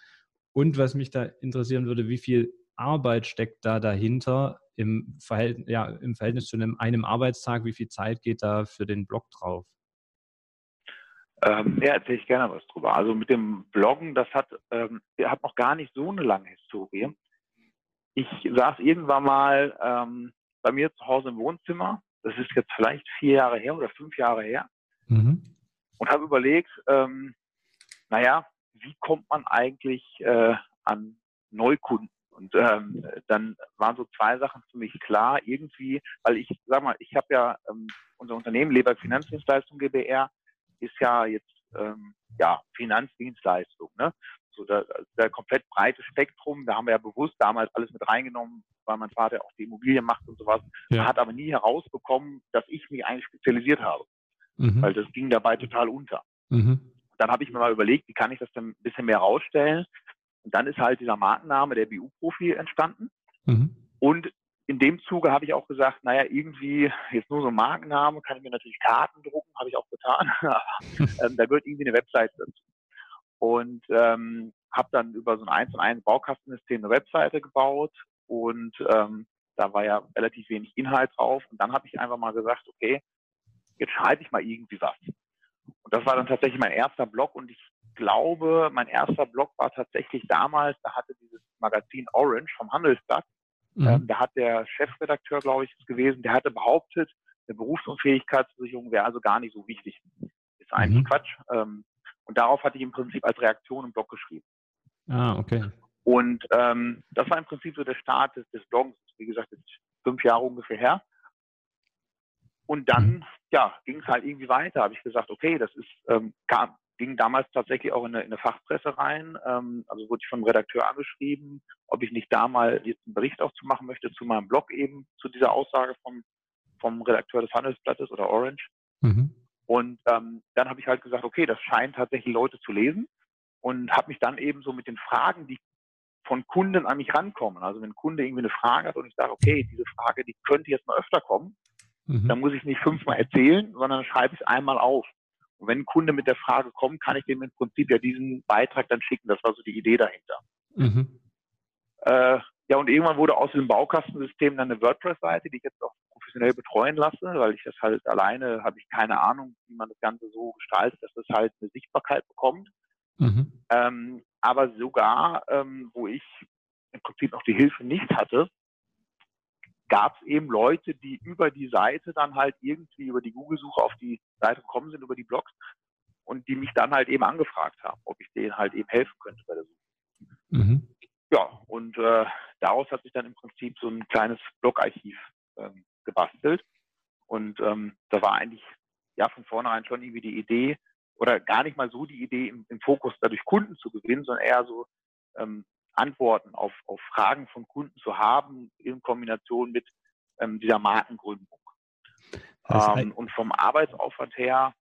Und was mich da interessieren würde, wie viel Arbeit steckt da dahinter im Verhältnis, ja, im Verhältnis zu einem, einem Arbeitstag? Wie viel Zeit geht da für den Blog drauf? Ähm, ja, erzähle ich gerne was drüber. Also mit dem Bloggen, das hat, ähm, hat noch gar nicht so eine lange Historie. Ich saß irgendwann mal ähm, bei mir zu Hause im Wohnzimmer, das ist jetzt vielleicht vier Jahre her oder fünf Jahre her, mhm. und habe überlegt, ähm, naja, wie kommt man eigentlich äh, an Neukunden? Und ähm, dann waren so zwei Sachen für mich klar, irgendwie, weil ich, sag mal, ich habe ja ähm, unser Unternehmen Lehberg Finanzdienstleistung GbR ist ja jetzt ähm, ja Finanzdienstleistung, ne? So da, da komplett breites Spektrum, da haben wir ja bewusst damals alles mit reingenommen, weil mein Vater auch die Immobilien macht und sowas. Ja. Man hat aber nie herausbekommen, dass ich mich eigentlich spezialisiert habe, mhm. weil das ging dabei total unter. Mhm. Dann habe ich mir mal überlegt, wie kann ich das denn ein bisschen mehr herausstellen? Und dann ist halt dieser Markenname, der B U-Profi, entstanden. Mhm. Und in dem Zuge habe ich auch gesagt, naja, irgendwie jetzt nur so ein Markenname, kann ich mir natürlich Karten drucken, habe ich auch getan. Aber ähm, da gehört irgendwie eine Webseite dazu. Und ähm, habe dann über so ein eins und eins Baukastensystem eine Webseite gebaut. Und ähm, da war ja relativ wenig Inhalt drauf. Und dann habe ich einfach mal gesagt, okay, jetzt schreibe ich mal irgendwie was. Und das war dann tatsächlich mein erster Blog. Und ich Ich glaube, mein erster Blog war tatsächlich damals, da hatte dieses Magazin Orange vom Handelsblatt, mhm. ähm, da hat der Chefredakteur, glaube ich, ist gewesen, der hatte behauptet, eine Berufsunfähigkeitsversicherung wäre also gar nicht so wichtig. Ist eigentlich mhm. Quatsch. Ähm, und darauf hatte ich im Prinzip als Reaktion einen Blog geschrieben. Ah, okay. Und ähm, das war im Prinzip so der Start des, des Blogs, wie gesagt, das ist fünf Jahre ungefähr her. Und dann, mhm. ja, ging es halt irgendwie weiter. Habe ich gesagt, okay, das ist, ähm, kam, ging damals tatsächlich auch in eine, in eine Fachpresse rein, ähm, also wurde ich vom Redakteur angeschrieben, ob ich nicht da mal jetzt einen Bericht auch zu machen möchte zu meinem Blog eben, zu dieser Aussage vom, vom Redakteur des Handelsblattes oder Orange. Mhm. Und ähm, dann habe ich halt gesagt, okay, das scheinen tatsächlich Leute zu lesen und habe mich dann eben so mit den Fragen, die von Kunden an mich rankommen, also wenn ein Kunde irgendwie eine Frage hat und ich sage, okay, diese Frage, die könnte jetzt mal öfter kommen, mhm. dann muss ich es nicht fünfmal erzählen, sondern schreibe ich es einmal auf. Und wenn ein Kunde mit der Frage kommt, kann ich dem im Prinzip ja diesen Beitrag dann schicken. Das war so die Idee dahinter. Mhm. Äh, ja, und irgendwann wurde aus dem Baukastensystem dann eine WordPress-Seite, die ich jetzt auch professionell betreuen lasse, weil ich das halt alleine, habe ich keine Ahnung, wie man das Ganze so gestaltet, dass das halt eine Sichtbarkeit bekommt. Mhm. Ähm, aber sogar, ähm, wo ich im Prinzip noch die Hilfe nicht hatte, gab es eben Leute, die über die Seite dann halt irgendwie über die Google-Suche auf die Seite gekommen sind, über die Blogs und die mich dann halt eben angefragt haben, ob ich denen halt eben helfen könnte bei der Suche. Mhm. Ja, und äh, daraus hat sich dann im Prinzip so ein kleines Blogarchiv ähm, gebastelt und ähm, da war eigentlich ja von vornherein schon irgendwie die Idee oder gar nicht mal so die Idee im, im Fokus, dadurch Kunden zu gewinnen, sondern eher so ähm, Antworten auf, auf Fragen von Kunden zu haben in Kombination mit ähm, dieser Markengründung. Ähm, und vom Arbeitsaufwand her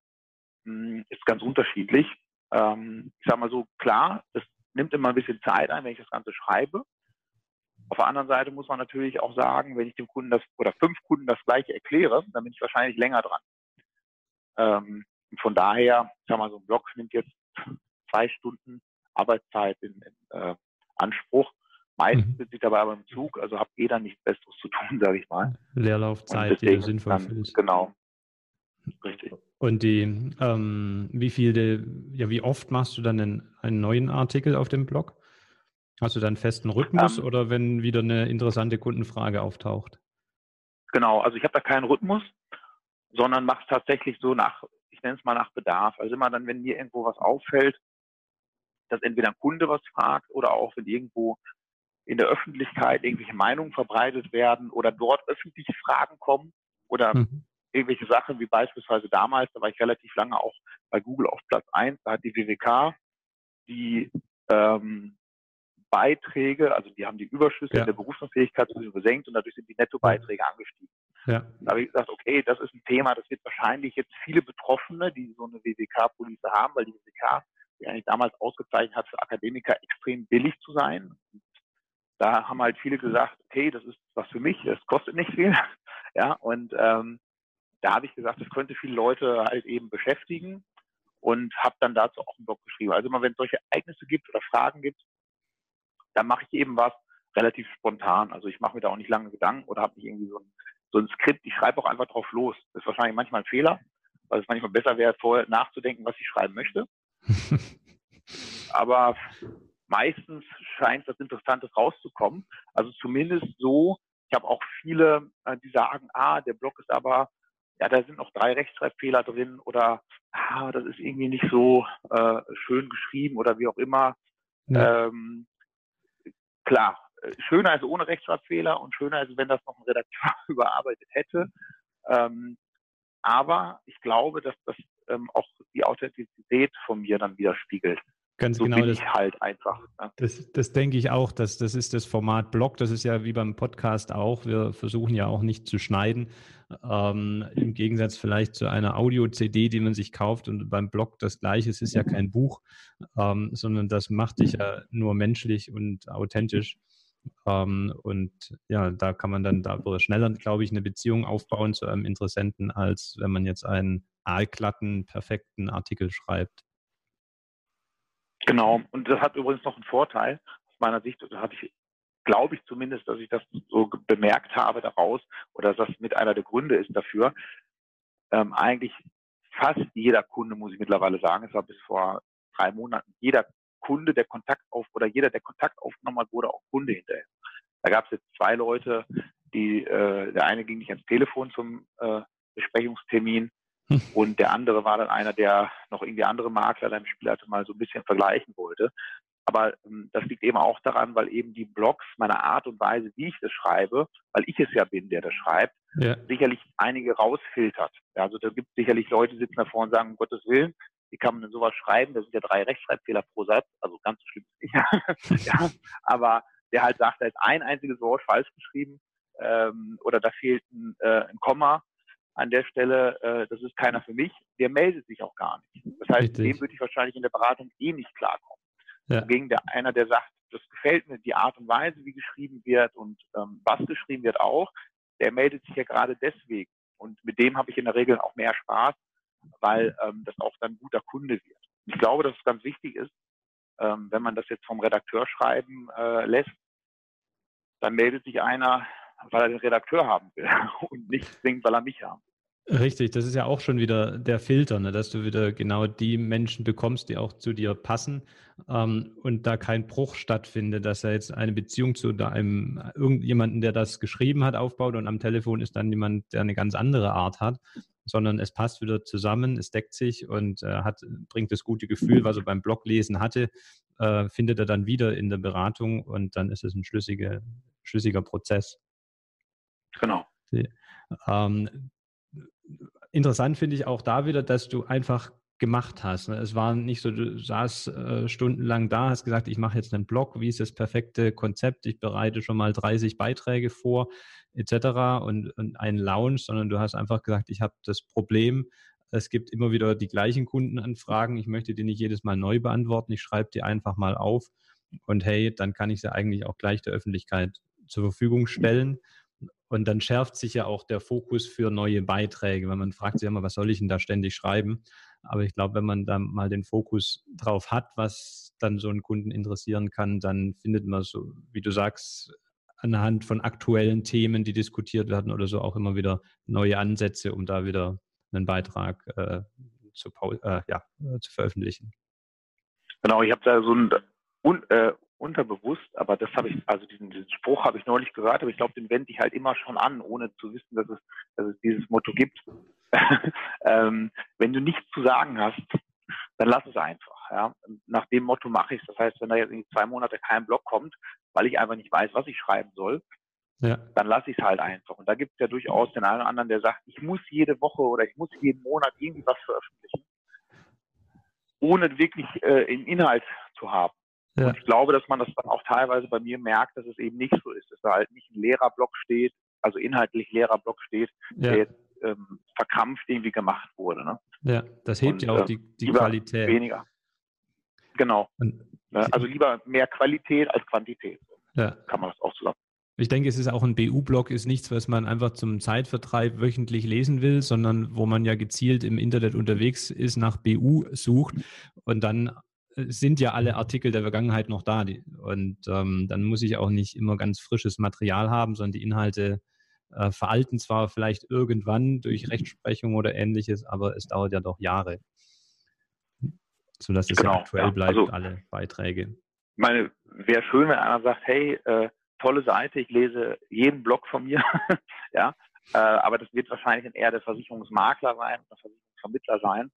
mh, ist ganz unterschiedlich. Ähm, ich sage mal so, klar, das nimmt immer ein bisschen Zeit ein, wenn ich das Ganze schreibe. Auf der anderen Seite muss man natürlich auch sagen, wenn ich dem Kunden das oder fünf Kunden das Gleiche erkläre, dann bin ich wahrscheinlich länger dran. Ähm, und von daher, ich sage mal, so ein Blog nimmt jetzt zwei Stunden Arbeitszeit in, in äh, Anspruch. Meistens sitze ich dabei aber im Zug, also habe eh dann nichts Besseres zu tun, sage ich mal. Leerlaufzeit, die sinnvoll ist. Genau. Richtig. Und die, ähm, wie viele, ja, wie oft machst du dann einen, einen neuen Artikel auf dem Blog? Hast du dann einen festen Rhythmus ähm, oder wenn wieder eine interessante Kundenfrage auftaucht? Genau, also ich habe da keinen Rhythmus, sondern mache es tatsächlich so nach, ich nenne es mal nach Bedarf. Also immer dann, wenn mir irgendwo was auffällt, dass entweder ein Kunde was fragt oder auch wenn irgendwo in der Öffentlichkeit irgendwelche Meinungen verbreitet werden oder dort öffentliche Fragen kommen oder mhm. irgendwelche Sachen wie beispielsweise damals, da war ich relativ lange auch bei Google auf Platz eins, da hat die W W K die ähm, Beiträge, also die haben die Überschüsse ja. in der Berufsunfähigkeit gesenkt und dadurch sind die Nettobeiträge angestiegen. Ja. Da habe ich gesagt, okay, das ist ein Thema, das wird wahrscheinlich jetzt viele Betroffene, die so eine W W K-Police haben, weil die W W K, die eigentlich damals ausgezeichnet hat, für Akademiker extrem billig zu sein. Und da haben halt viele gesagt, okay, das ist was für mich, das kostet nicht viel. Ja, und ähm, da habe ich gesagt, das könnte viele Leute halt eben beschäftigen und habe dann dazu auch einen Blog geschrieben. Also immer, wenn es solche Ereignisse gibt oder Fragen gibt, dann mache ich eben was relativ spontan. Also ich mache mir da auch nicht lange Gedanken oder habe nicht irgendwie so ein, so ein Skript. Ich schreibe auch einfach drauf los. Das ist wahrscheinlich manchmal ein Fehler, weil es manchmal besser wäre, vorher nachzudenken, was ich schreiben möchte. Aber meistens scheint was Interessantes rauszukommen. Also zumindest so, ich habe auch viele, die sagen, ah, der Blog ist aber, ja, da sind noch drei Rechtschreibfehler drin oder ah, das ist irgendwie nicht so äh, schön geschrieben oder wie auch immer. Ja. Ähm, klar, schöner als ohne Rechtschreibfehler und schöner als wenn das noch ein Redakteur überarbeitet hätte. Ähm, aber ich glaube, dass das ähm, auch die Authentizität von mir dann widerspiegelt. Ganz so genau, bin das, ich halt einfach. Ne? Das, das denke ich auch, dass, das ist das Format Blog, das ist ja wie beim Podcast auch, wir versuchen ja auch nicht zu schneiden, ähm, im Gegensatz vielleicht zu einer Audio-C D, die man sich kauft und beim Blog das Gleiche, es ist ja kein Buch, ähm, sondern das macht dich ja nur menschlich und authentisch ähm, und ja, da kann man dann darüber schneller, glaube ich, eine Beziehung aufbauen zu einem Interessenten, als wenn man jetzt einen aalglatten, perfekten Artikel schreibt. Genau, und das hat übrigens noch einen Vorteil aus meiner Sicht, da habe ich, glaube ich zumindest, dass ich das so bemerkt habe daraus oder dass das mit einer der Gründe ist dafür. Ähm, eigentlich fast jeder Kunde, muss ich mittlerweile sagen, es war bis vor drei Monaten, jeder Kunde, der Kontakt auf oder jeder, der Kontakt aufgenommen hat, wurde auch Kunde hinterher. Da gab es jetzt zwei Leute, die äh, der eine ging nicht ans Telefon zum äh, Besprechungstermin. Und der andere war dann einer, der noch irgendwie andere Makler in einem Spiel hatte, mal so ein bisschen vergleichen wollte. Aber ähm, das liegt eben auch daran, weil eben die Blogs, meine Art und Weise, wie ich das schreibe, weil ich es ja bin, der das schreibt, ja. sicherlich einige rausfiltert. Ja, also da gibt es sicherlich Leute, die sitzen davor und sagen, um Gottes Willen, wie kann man denn sowas schreiben? Da sind ja drei Rechtschreibfehler pro Satz, also ganz so schlimm ist nicht. ja, aber der halt sagt, da ist ein einziges Wort falsch geschrieben ähm, oder da fehlt ein, äh, ein Komma. An der Stelle, äh, das ist keiner für mich, der meldet sich auch gar nicht. Das heißt, Richtig. Dem würde ich wahrscheinlich in der Beratung eh nicht klarkommen. Ja. Gegen der, einer, der sagt, das gefällt mir, die Art und Weise, wie geschrieben wird und ähm, was geschrieben wird auch, der meldet sich ja gerade deswegen. Und mit dem habe ich in der Regel auch mehr Spaß, weil ähm, das auch dann ein guter Kunde wird. Ich glaube, dass es ganz wichtig ist, ähm, wenn man das jetzt vom Redakteur schreiben äh, lässt, dann meldet sich einer, weil er den Redakteur haben will und nicht zwingend, weil er mich haben will. Richtig, das ist ja auch schon wieder der Filter, ne? Dass du wieder genau die Menschen bekommst, die auch zu dir passen ähm, und da kein Bruch stattfindet, dass er jetzt eine Beziehung zu da einem irgendjemanden, der das geschrieben hat, aufbaut und am Telefon ist dann jemand, der eine ganz andere Art hat, sondern es passt wieder zusammen, es deckt sich und äh, hat, bringt das gute Gefühl, was er beim Bloglesen hatte, äh, findet er dann wieder in der Beratung und dann ist es ein schlüssiger, schlüssiger Prozess. Genau. Ähm, interessant finde ich auch da wieder, dass du einfach gemacht hast. Es war nicht so, du saßt äh, stundenlang da, hast gesagt, ich mache jetzt einen Blog, wie ist das perfekte Konzept, ich bereite schon mal dreißig Beiträge vor, et cetera und, und einen Lounge, sondern du hast einfach gesagt, ich habe das Problem, es gibt immer wieder die gleichen Kundenanfragen, ich möchte die nicht jedes Mal neu beantworten, ich schreibe die einfach mal auf und hey, dann kann ich sie eigentlich auch gleich der Öffentlichkeit zur Verfügung stellen. Und dann schärft sich ja auch der Fokus für neue Beiträge, weil man fragt sich immer, was soll ich denn da ständig schreiben? Aber ich glaube, wenn man da mal den Fokus drauf hat, was dann so einen Kunden interessieren kann, dann findet man so, wie du sagst, anhand von aktuellen Themen, die diskutiert werden oder so, auch immer wieder neue Ansätze, um da wieder einen Beitrag äh, zu, äh, ja, zu veröffentlichen. Genau, ich habe da so ein un, äh, unterbewusst, aber das habe ich, also diesen, diesen Spruch habe ich neulich gehört, aber ich glaube, den wende ich halt immer schon an, ohne zu wissen, dass es, dass es dieses Motto gibt. ähm, wenn du nichts zu sagen hast, dann lass es einfach. Ja? Nach dem Motto mache ich es. Das heißt, wenn da jetzt in zwei Monate kein Blog kommt, weil ich einfach nicht weiß, was ich schreiben soll, ja, dann lasse ich es halt einfach. Und da gibt es ja durchaus den einen oder anderen, der sagt, ich muss jede Woche oder ich muss jeden Monat irgendwie was veröffentlichen, ohne wirklich äh, einen Inhalt zu haben. Ja. Und ich glaube, dass man das dann auch teilweise bei mir merkt, dass es eben nicht so ist, dass da halt nicht ein leerer Blog steht, also inhaltlich leerer Blog steht, ja, der jetzt ähm, verkrampft irgendwie gemacht wurde. Ne? Ja, das hebt Und, ja auch äh, die, die Qualität. Weniger. Genau. Und, ja, also lieber mehr Qualität als Quantität. Ja. Kann man das auch zusammen. Ich denke, es ist auch ein B U-Blog, ist nichts, was man einfach zum Zeitvertreib wöchentlich lesen will, sondern wo man ja gezielt im Internet unterwegs ist, nach B U sucht und dann sind ja alle Artikel der Vergangenheit noch da. Und ähm, dann muss ich auch nicht immer ganz frisches Material haben, sondern die Inhalte äh, veralten zwar vielleicht irgendwann durch Rechtsprechung oder Ähnliches, aber es dauert ja doch Jahre, sodass es genau, ja aktuell ja. bleibt, also, alle Beiträge. Ich meine, wäre schön, wenn einer sagt, hey, äh, tolle Seite, ich lese jeden Blog von mir, ja, äh, aber das wird wahrscheinlich eher der Versicherungsmakler sein, der Versicherungsvermittler sein,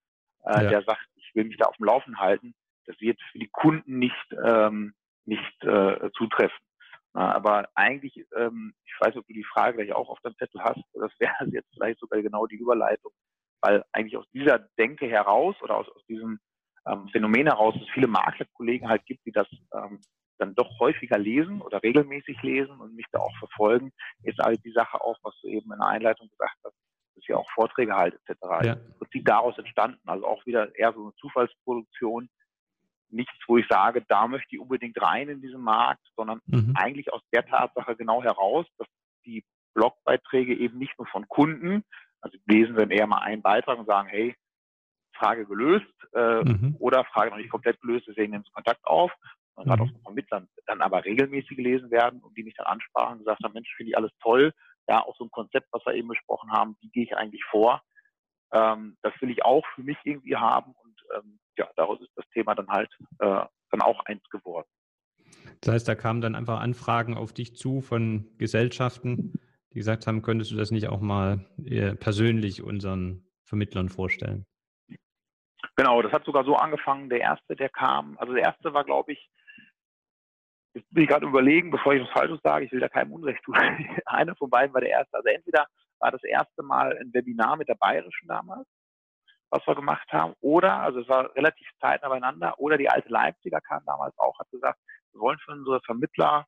äh, ja. der sagt, ich will mich da auf dem Laufen halten. Das wird für die Kunden nicht, ähm, nicht äh, zutreffen. Na, aber eigentlich, ähm, ich weiß, ob du die Frage gleich auch auf deinem Zettel hast, das wäre jetzt vielleicht sogar genau die Überleitung, weil eigentlich aus dieser Denke heraus oder aus, aus diesem ähm, Phänomen heraus, dass es viele Maklerkollegen halt gibt, die das ähm, dann doch häufiger lesen oder regelmäßig lesen und mich da auch verfolgen, ist halt die Sache auch, was du eben in der Einleitung gesagt hast, dass ja auch Vorträge halt et cetera. Ja. Und die daraus entstanden, also auch wieder eher so eine Zufallsproduktion, nichts, wo ich sage, da möchte ich unbedingt rein in diesen Markt, sondern mhm. eigentlich aus der Tatsache genau heraus, dass die Blogbeiträge eben nicht nur von Kunden, also lesen dann eher mal einen Beitrag und sagen, hey, Frage gelöst äh, mhm. oder Frage noch nicht komplett gelöst, deswegen nehmen Sie Kontakt auf. Und mhm. gerade auch von Vermittlern dann aber regelmäßig gelesen werden und die mich dann ansprachen und gesagt haben, Mensch, finde ich alles toll. Ja, auch so ein Konzept, was wir eben besprochen haben, wie gehe ich eigentlich vor? Ähm, das will ich auch für mich irgendwie haben und ähm, ja, daraus ist das Thema dann halt äh, dann auch eins geworden. Das heißt, da kamen dann einfach Anfragen auf dich zu von Gesellschaften, die gesagt haben, könntest du das nicht auch mal persönlich unseren Vermittlern vorstellen? Genau, das hat sogar so angefangen, der erste, der kam, also der erste war, glaube ich, jetzt bin ich gerade überlegen, bevor ich was Falsches sage, ich will da keinem Unrecht tun, einer von beiden war der erste, also entweder war das erste Mal ein Webinar mit der Bayerischen damals, was wir gemacht haben, oder, also es war relativ zeitnah beieinander, oder die alte Leipziger kam damals auch, hat gesagt, wir wollen für unsere Vermittler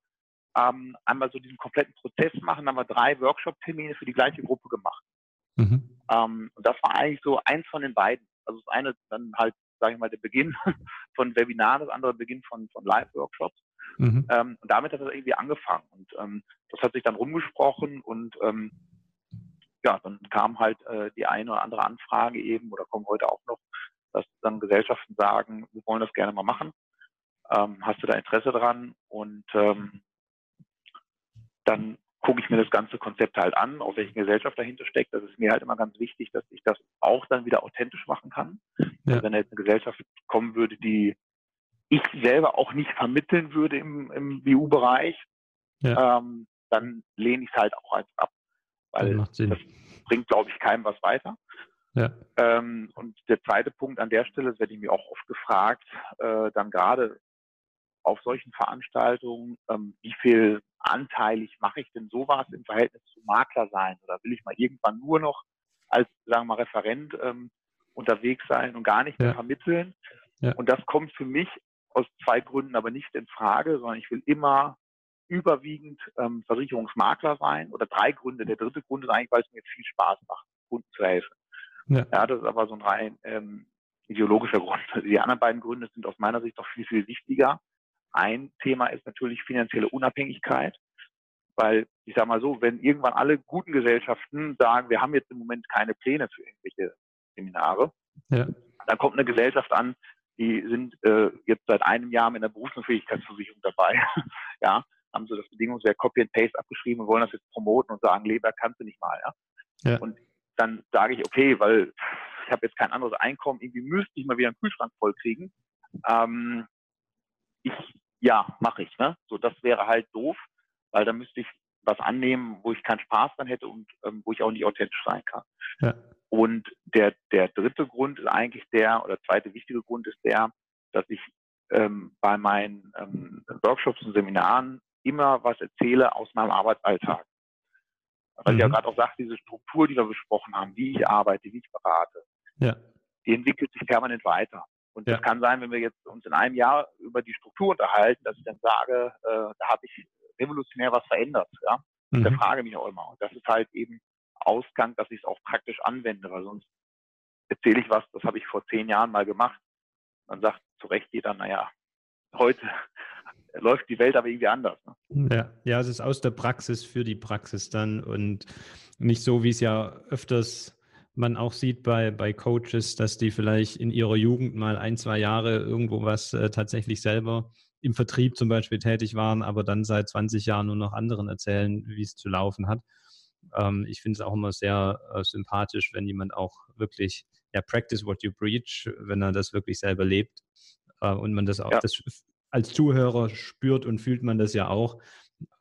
ähm, einmal so diesen kompletten Prozess machen, da haben wir drei Workshop-Termine für die gleiche Gruppe gemacht. Mhm. Ähm, und das war eigentlich so eins von den beiden. Also das eine dann halt, sage ich mal, der Beginn von Webinaren, das andere Beginn von, von Live-Workshops. Mhm. Ähm, und damit hat das irgendwie angefangen. Und ähm, das hat sich dann rumgesprochen und ähm, ja, dann kam halt äh, die eine oder andere Anfrage eben oder kommen heute auch noch, dass dann Gesellschaften sagen, wir wollen das gerne mal machen. Ähm, hast du da Interesse dran? Und ähm, dann gucke ich mir das ganze Konzept halt an, auf welche Gesellschaft dahinter steckt. Das ist mir halt immer ganz wichtig, dass ich das auch dann wieder authentisch machen kann. Ja. Also wenn jetzt eine Gesellschaft kommen würde, die ich selber auch nicht vermitteln würde im, im B U-Bereich, ja. ähm, dann lehne ich es halt auch einfach ab. Weil das, das bringt, glaube ich, keinem was weiter. Ja. Ähm, und der zweite Punkt an der Stelle, das werde ich mir auch oft gefragt, äh, dann gerade auf solchen Veranstaltungen, ähm, wie viel anteilig mache ich denn sowas im Verhältnis zu Makler sein? Oder will ich mal irgendwann nur noch als, sagen wir mal, Referent ähm, unterwegs sein und gar nicht mehr ja. vermitteln? Ja. Und das kommt für mich aus zwei Gründen aber nicht in Frage, sondern ich will immer überwiegend ähm, Versicherungsmakler sein oder drei Gründe. Der dritte Grund ist eigentlich, weil es mir viel Spaß macht, Kunden zu helfen. Ja, ja das ist aber so ein rein ähm, ideologischer Grund. Also die anderen beiden Gründe sind aus meiner Sicht noch viel, viel wichtiger. Ein Thema ist natürlich finanzielle Unabhängigkeit, weil ich sage mal so, wenn irgendwann alle guten Gesellschaften sagen, wir haben jetzt im Moment keine Pläne für irgendwelche Seminare, ja. dann kommt eine Gesellschaft an, die sind äh, jetzt seit einem Jahr mit einer Berufsunfähigkeitsversicherung dabei, ja, haben so das Bedingungswerk Copy and Paste abgeschrieben und wollen das jetzt promoten und sagen, Lehberg kannst du nicht mal. Ja? Ja. Und dann sage ich, okay, weil ich habe jetzt kein anderes Einkommen, irgendwie müsste ich mal wieder einen Kühlschrank voll kriegen. Ähm, ich, ja, mache ich. Ne? So, das wäre halt doof, weil dann müsste ich was annehmen, wo ich keinen Spaß dran hätte und ähm, wo ich auch nicht authentisch sein kann. Ja. Und der, der dritte Grund ist eigentlich der, oder zweite wichtige Grund ist der, dass ich ähm, bei meinen ähm, Workshops und Seminaren immer was erzähle aus meinem Arbeitsalltag. Weil ich ja gerade auch sagte, diese Struktur, die wir besprochen haben, wie ich arbeite, wie ich berate, ja, die entwickelt sich permanent weiter. Und ja, das kann sein, wenn wir jetzt uns in einem Jahr über die Struktur unterhalten, dass ich dann sage, äh, da habe ich revolutionär was verändert. Ja? Mhm. Da frage ich mich auch immer. Und das ist halt eben Ausgang, dass ich es auch praktisch anwende, weil sonst erzähle ich was, das habe ich vor zehn Jahren mal gemacht. Dann sagt zu Recht jeder, naja, heute läuft die Welt aber irgendwie anders. Ne? Ja, ja, es ist aus der Praxis für die Praxis dann und nicht so, wie es ja öfters man auch sieht bei, bei Coaches, dass die vielleicht in ihrer Jugend mal ein, zwei Jahre irgendwo was äh, tatsächlich selber im Vertrieb zum Beispiel tätig waren, aber dann seit zwanzig Jahren nur noch anderen erzählen, wie es zu laufen hat. Ähm, ich finde es auch immer sehr äh, sympathisch, wenn jemand auch wirklich, ja, practice what you preach, wenn er das wirklich selber lebt äh, und man das auch, ja, das als Zuhörer spürt und fühlt man das ja auch,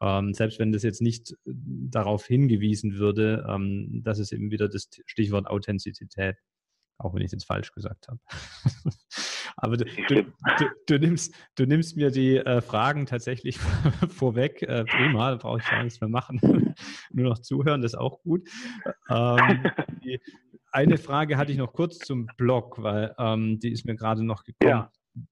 ähm, selbst wenn das jetzt nicht darauf hingewiesen würde, ähm, das ist eben wieder das Stichwort Authentizität, auch wenn ich es jetzt falsch gesagt habe. Aber du, du, du, du, nimmst, du nimmst mir die äh, Fragen tatsächlich vorweg, äh, prima, da brauche ich gar nichts mehr machen, nur noch zuhören, das ist auch gut. Ähm, die, eine Frage hatte ich noch kurz zum Blog, weil ähm, die ist mir gerade noch gekommen. Ja.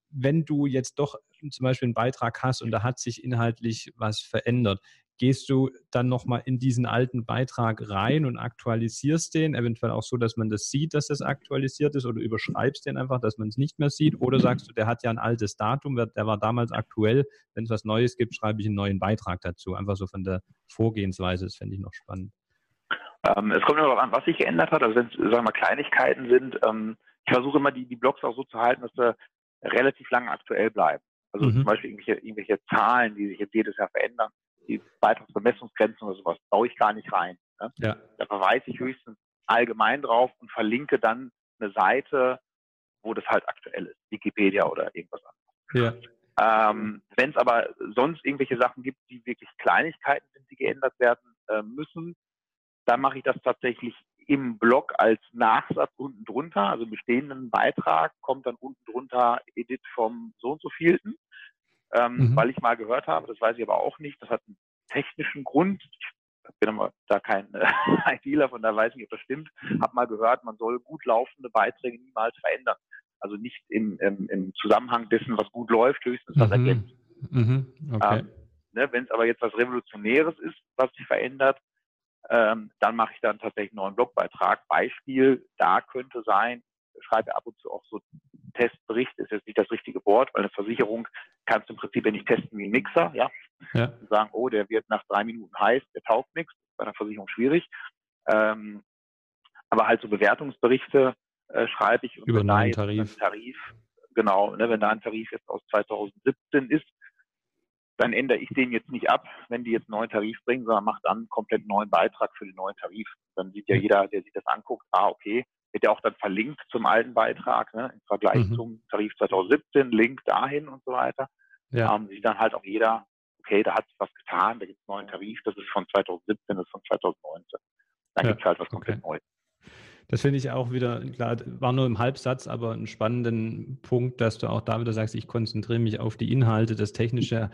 Wenn du jetzt doch zum Beispiel einen Beitrag hast und da hat sich inhaltlich was verändert, gehst du dann nochmal in diesen alten Beitrag rein und aktualisierst den, eventuell auch so, dass man das sieht, dass das aktualisiert ist, oder überschreibst den einfach, dass man es nicht mehr sieht, oder sagst du, der hat ja ein altes Datum, der war damals aktuell, wenn es was Neues gibt, schreibe ich einen neuen Beitrag dazu, einfach so von der Vorgehensweise, das fände ich noch spannend. Ähm, es kommt immer darauf an, was sich geändert hat, also wenn es, sagen wir mal, Kleinigkeiten sind, ähm, ich versuche immer, die, die Blogs auch so zu halten, dass wir relativ lange aktuell bleiben. Also mhm. zum Beispiel irgendwelche, irgendwelche Zahlen, die sich jetzt jedes Jahr verändern, die Beitragsbemessungsgrenzen oder sowas, baue ich gar nicht rein. Ne? Ja. Da verweise ich höchstens allgemein drauf und verlinke dann eine Seite, wo das halt aktuell ist, Wikipedia oder irgendwas anderes. Ja. Ähm, wenn es aber sonst irgendwelche Sachen gibt, die wirklich Kleinigkeiten sind, die geändert werden äh, müssen, dann mache ich das tatsächlich im Blog als Nachsatz unten drunter, also bestehenden Beitrag, kommt dann unten drunter Edit vom so und so vielten, ähm, mhm. weil ich mal gehört habe, das weiß ich aber auch nicht, das hat einen technischen Grund, ich bin da kein äh, ITler, von da weiß ich nicht, ob das stimmt, habe mal gehört, man soll gut laufende Beiträge niemals verändern, also nicht im, im, im Zusammenhang dessen, was gut läuft, höchstens was mhm. ergänzt. Mhm. Okay. Ähm, ne, wenn es aber jetzt was Revolutionäres ist, was sich verändert, Ähm, dann mache ich dann tatsächlich einen neuen Blogbeitrag. Beispiel, da könnte sein, ich schreibe ab und zu auch so Testbericht, ist jetzt nicht das richtige Wort, weil eine Versicherung kannst du im Prinzip ja nicht testen wie ein Mixer, ja, ja. Und sagen, oh, der wird nach drei Minuten heiß, der taugt nichts, bei einer Versicherung schwierig. Ähm, aber halt so Bewertungsberichte äh, schreibe ich. Und über einen Tarif. Tarif. Genau, ne, wenn da ein Tarif jetzt aus zweitausendsiebzehn ist, dann ändere ich den jetzt nicht ab, wenn die jetzt einen neuen Tarif bringen, sondern mache dann einen komplett neuen Beitrag für den neuen Tarif. Dann sieht ja jeder, der sich das anguckt, ah, okay, wird ja auch dann verlinkt zum alten Beitrag, ne, im Vergleich mhm. zum Tarif zweitausendsiebzehn, Link dahin und so weiter. Ja. Ähm, sieht dann halt auch jeder, okay, da hat sich was getan, da gibt es einen neuen Tarif, das ist von zweitausendsiebzehn, das ist von zweitausendneunzehn. Dann ja. gibt es halt was komplett okay. Neues. Das finde ich auch wieder, klar, war nur im Halbsatz, aber einen spannenden Punkt, dass du auch da wieder sagst, ich konzentriere mich auf die Inhalte, das Technische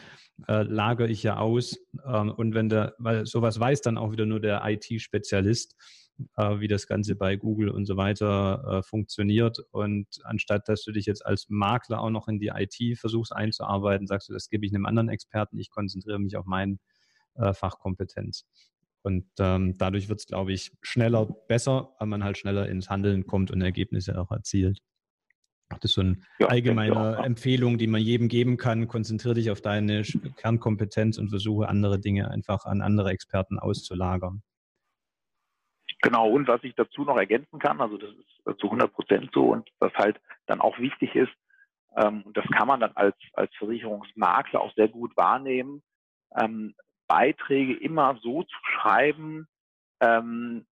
äh, lagere ich ja aus. Ähm, und wenn der, weil sowas weiß dann auch wieder nur der I T-Spezialist, äh, wie das Ganze bei Google und so weiter äh, funktioniert. Und anstatt, dass du dich jetzt als Makler auch noch in die I T versuchst einzuarbeiten, sagst du, das gebe ich einem anderen Experten, ich konzentriere mich auf meine äh, Fachkompetenz. Und ähm, dadurch wird es, glaube ich, schneller besser, weil man halt schneller ins Handeln kommt und Ergebnisse auch erzielt. Das ist so eine ja, allgemeine ja. Empfehlung, die man jedem geben kann. Konzentriere dich auf deine Kernkompetenz und versuche, andere Dinge einfach an andere Experten auszulagern. Genau, und was ich dazu noch ergänzen kann, also das ist zu hundert Prozent so und was halt dann auch wichtig ist, ähm, das kann man dann als, als Versicherungsmakler auch sehr gut wahrnehmen, ähm, Beiträge immer so zu schreiben, ähm,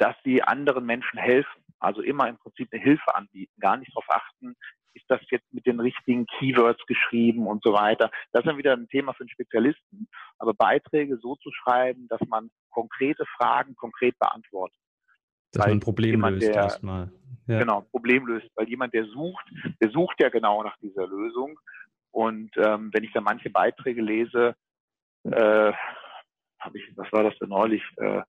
dass sie anderen Menschen helfen. Also immer im Prinzip eine Hilfe anbieten, gar nicht darauf achten, ist das jetzt mit den richtigen Keywords geschrieben und so weiter. Das ist dann wieder ein Thema für einen Spezialisten. Aber Beiträge so zu schreiben, dass man konkrete Fragen konkret beantwortet. Dass weil man ein Problem jemand, löst der, erstmal. Ja. Genau, Problem löst. Weil jemand, der sucht, der sucht ja genau nach dieser Lösung. Und ähm, wenn ich da manche Beiträge lese, äh, habe ich, was war das denn neulich? Äh,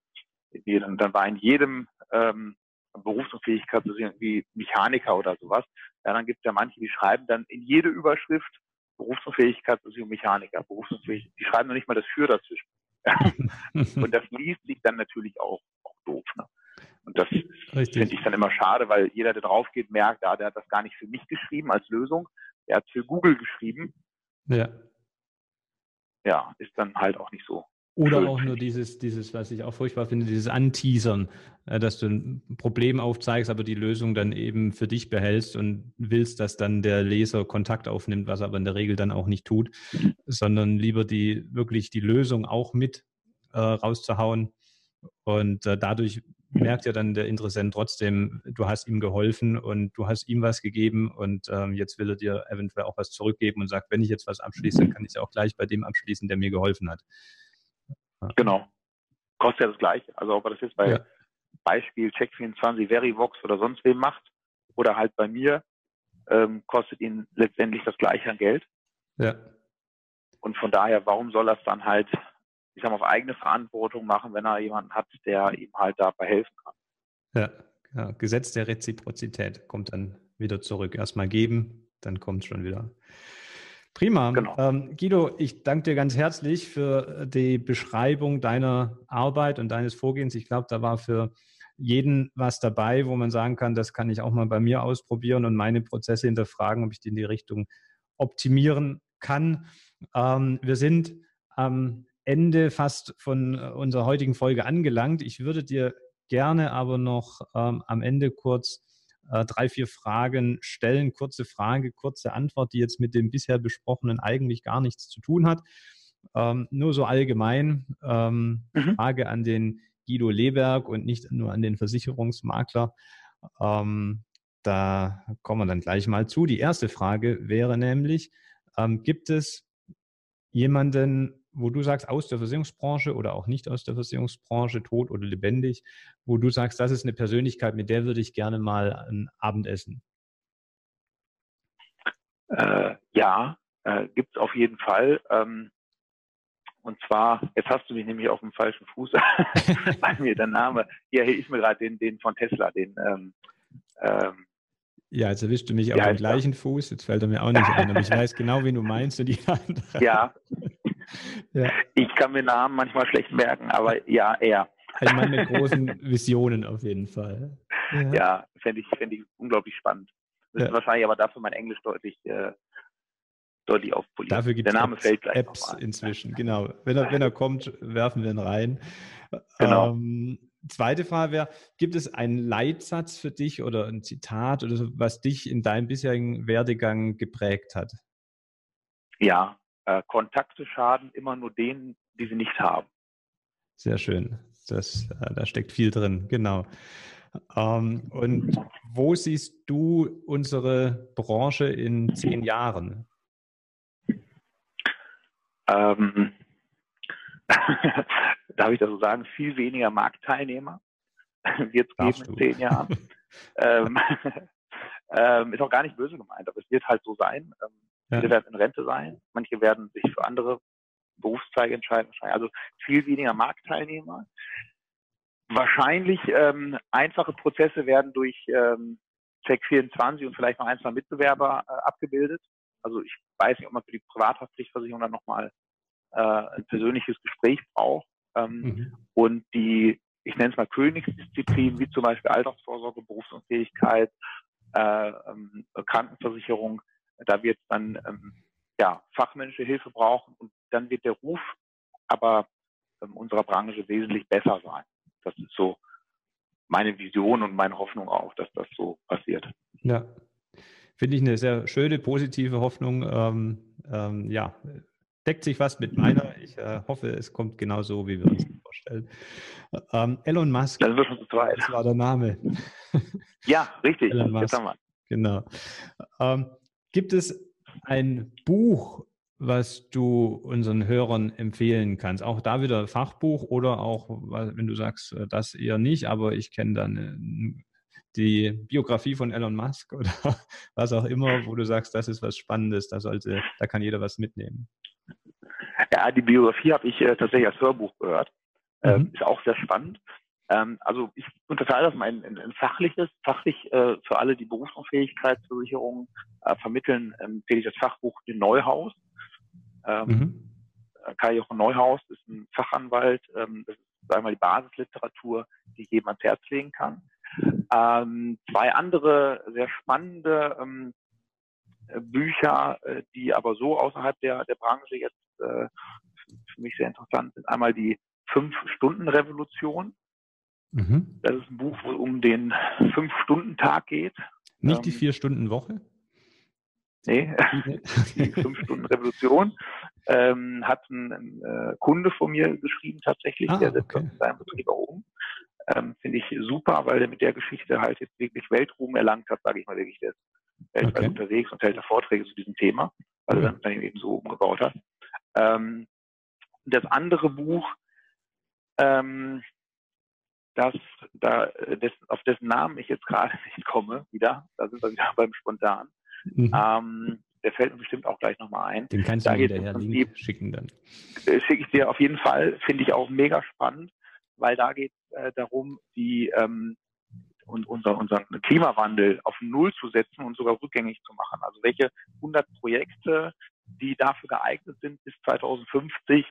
jedem, dann war in jedem ähm, Berufsunfähigkeit, also irgendwie Mechaniker oder sowas. Ja, dann gibt es ja manche, die schreiben dann in jede Überschrift Berufsunfähigkeit, also Mechaniker, Berufsunfähigkeit. Die schreiben noch nicht mal das für dazwischen. Und das liest sich dann natürlich auch, auch doof. Ne? Und das finde ich dann immer schade, weil jeder, der drauf geht, merkt, ah, der hat das gar nicht für mich geschrieben als Lösung, der hat es für Google geschrieben. Ja. Ja, ist dann halt auch nicht so. Oder auch nur dieses, dieses, was ich auch furchtbar finde, dieses Anteasern, dass du ein Problem aufzeigst, aber die Lösung dann eben für dich behältst und willst, dass dann der Leser Kontakt aufnimmt, was er aber in der Regel dann auch nicht tut, sondern lieber die wirklich die Lösung auch mit äh, rauszuhauen. Und äh, dadurch merkt ja dann der Interessent trotzdem, du hast ihm geholfen und du hast ihm was gegeben und ähm, jetzt will er dir eventuell auch was zurückgeben und sagt, wenn ich jetzt was abschließe, dann kann ich ja auch gleich bei dem abschließen, der mir geholfen hat. Genau. Kostet ja das Gleiche. Also ob er das jetzt bei ja. Beispiel Check vierundzwanzig, Verivox oder sonst wem macht oder halt bei mir, ähm, kostet ihn letztendlich das Gleiche an Geld. Ja. Und von daher, warum soll er es dann halt, ich sag mal, auf eigene Verantwortung machen, wenn er jemanden hat, der ihm halt dabei helfen kann. Ja, ja. Gesetz der Reziprozität kommt dann wieder zurück. Erstmal geben, dann kommt es schon wieder. Prima. Genau. Ähm, Guido, ich danke dir ganz herzlich für die Beschreibung deiner Arbeit und deines Vorgehens. Ich glaube, da war für jeden was dabei, wo man sagen kann, das kann ich auch mal bei mir ausprobieren und meine Prozesse hinterfragen, ob ich die in die Richtung optimieren kann. Ähm, wir sind am Ende fast von unserer heutigen Folge angelangt. Ich würde dir gerne aber noch ähm, am Ende kurz drei, vier Fragen stellen, kurze Frage, kurze Antwort, die jetzt mit dem bisher Besprochenen eigentlich gar nichts zu tun hat. Ähm, nur so allgemein, ähm, mhm. Frage an den Guido Lehberg und nicht nur an den Versicherungsmakler. Ähm, da kommen wir dann gleich mal zu. Die erste Frage wäre nämlich, ähm, gibt es jemanden, wo du sagst, aus der Versicherungsbranche oder auch nicht aus der Versicherungsbranche, tot oder lebendig, wo du sagst, das ist eine Persönlichkeit, mit der würde ich gerne mal ein Abendessen? Äh, ja, äh, gibt es auf jeden Fall. Ähm, und zwar, jetzt hast du mich nämlich auf dem falschen Fuß. Bei mir der Name, ja, hier ist mir gerade den, den von Tesla, den... Ähm, ähm, Ja, jetzt erwischst du mich ja, auf dem gleichen Fuß. Jetzt fällt er mir auch nicht ein, aber ich weiß genau, wen du meinst und die anderen. Ja. Ja, ich kann mir Namen manchmal schlecht merken, aber ja, er. Ein Mann mit großen Visionen auf jeden Fall. Ja, ja, fände ich, fänd ich unglaublich spannend. Das ja. ist wahrscheinlich aber dafür mein Englisch deutlich, äh, deutlich aufpoliert. Dafür gibt es Apps, Apps inzwischen, genau. Wenn er, wenn er kommt, werfen wir ihn rein. Genau. Ähm, Zweite Frage wäre, gibt es einen Leitsatz für dich oder ein Zitat oder so, was dich in deinem bisherigen Werdegang geprägt hat? Ja, äh, Kontakte schaden immer nur denen, die sie nicht haben. Sehr schön, das, äh, da steckt viel drin, genau. Ähm, und wo siehst du unsere Branche in zehn Jahren? Ähm... Darf ich das so sagen? Viel weniger Marktteilnehmer wird es geben in zehn Jahren. ähm, ähm, ist auch gar nicht böse gemeint, aber es wird halt so sein. Ähm, ja. Viele werden in Rente sein, manche werden sich für andere Berufszweige entscheiden. Also viel weniger Marktteilnehmer. Wahrscheinlich ähm, einfache Prozesse werden durch ähm, Check vierundzwanzig und vielleicht noch ein, zwei Mitbewerber äh, abgebildet. Also ich weiß nicht, ob man für die Privathaftpflichtversicherung dann nochmal äh, ein persönliches Gespräch braucht. Ähm, mhm. Und die, ich nenne es mal Königsdisziplinen, wie zum Beispiel Altersvorsorge, Berufsunfähigkeit, äh, ähm, Krankenversicherung, da wird es dann ähm, ja, fachmännische Hilfe brauchen und dann wird der Ruf aber ähm, unserer Branche wesentlich besser sein. Das ist so meine Vision und meine Hoffnung auch, dass das so passiert. Ja, finde ich eine sehr schöne, positive Hoffnung. Ähm, ähm, ja, deckt sich was mit meiner. Ich äh, hoffe, es kommt genauso, wie wir uns vorstellen. Ähm, Elon Musk. Das wird schon zu zweit. Das war der Name. Ja, richtig. Elon Musk. Jetzt haben wir. Genau. Ähm, gibt es ein Buch, was du unseren Hörern empfehlen kannst? Auch da wieder Fachbuch oder auch, wenn du sagst, das eher nicht, aber ich kenne dann die Biografie von Elon Musk oder was auch immer, wo du sagst, das ist was Spannendes, da sollte, da kann jeder was mitnehmen. Ja, die Biografie habe ich äh, tatsächlich als Hörbuch gehört. Ähm, mhm. Ist auch sehr spannend. Ähm, also ich unterteile das mal in, in, in fachliches. Fachlich äh, für alle, die Berufsunfähigkeitsversicherungen äh, vermitteln, empfehle ich das Fachbuch den Neuhaus. Ähm, mhm. Kai-Jochen Neuhaus ist ein Fachanwalt. Ähm, das ist einmal die Basisliteratur, die jedem ans Herz legen kann. Ähm, zwei andere sehr spannende ähm, Bücher, äh, die aber so außerhalb der, der Branche jetzt äh, für mich sehr interessant sind. Einmal die Fünf-Stunden-Revolution. Mhm. Das ist ein Buch, wo es um den Fünf-Stunden-Tag geht. Nicht ähm, die Vier-Stunden-Woche? Nee, die Fünf-Stunden-Revolution ähm, hat ein, ein äh, Kunde von mir geschrieben tatsächlich, ah, der setzt okay. in seinem Betrieb auch um. Ähm, Finde ich super, weil der mit der Geschichte halt jetzt wirklich Weltruhm erlangt hat, sage ich mal wirklich, der ist weltweit okay. unterwegs und hält da Vorträge zu diesem Thema, weil er dann eben so umgebaut hat. Ähm, das andere Buch, ähm, das, da, das, auf dessen Namen ich jetzt gerade nicht komme, wieder, da sind wir wieder beim Spontan, mhm. ähm, der fällt mir bestimmt auch gleich nochmal ein. Den kannst da du hinterher Link schicken dann. Schicke ich dir auf jeden Fall, finde ich auch mega spannend, weil da geht es äh, darum, die, ähm, und unseren unser Klimawandel auf Null zu setzen und sogar rückgängig zu machen. Also welche hundert Projekte, die dafür geeignet sind, bis zweitausendfünfzig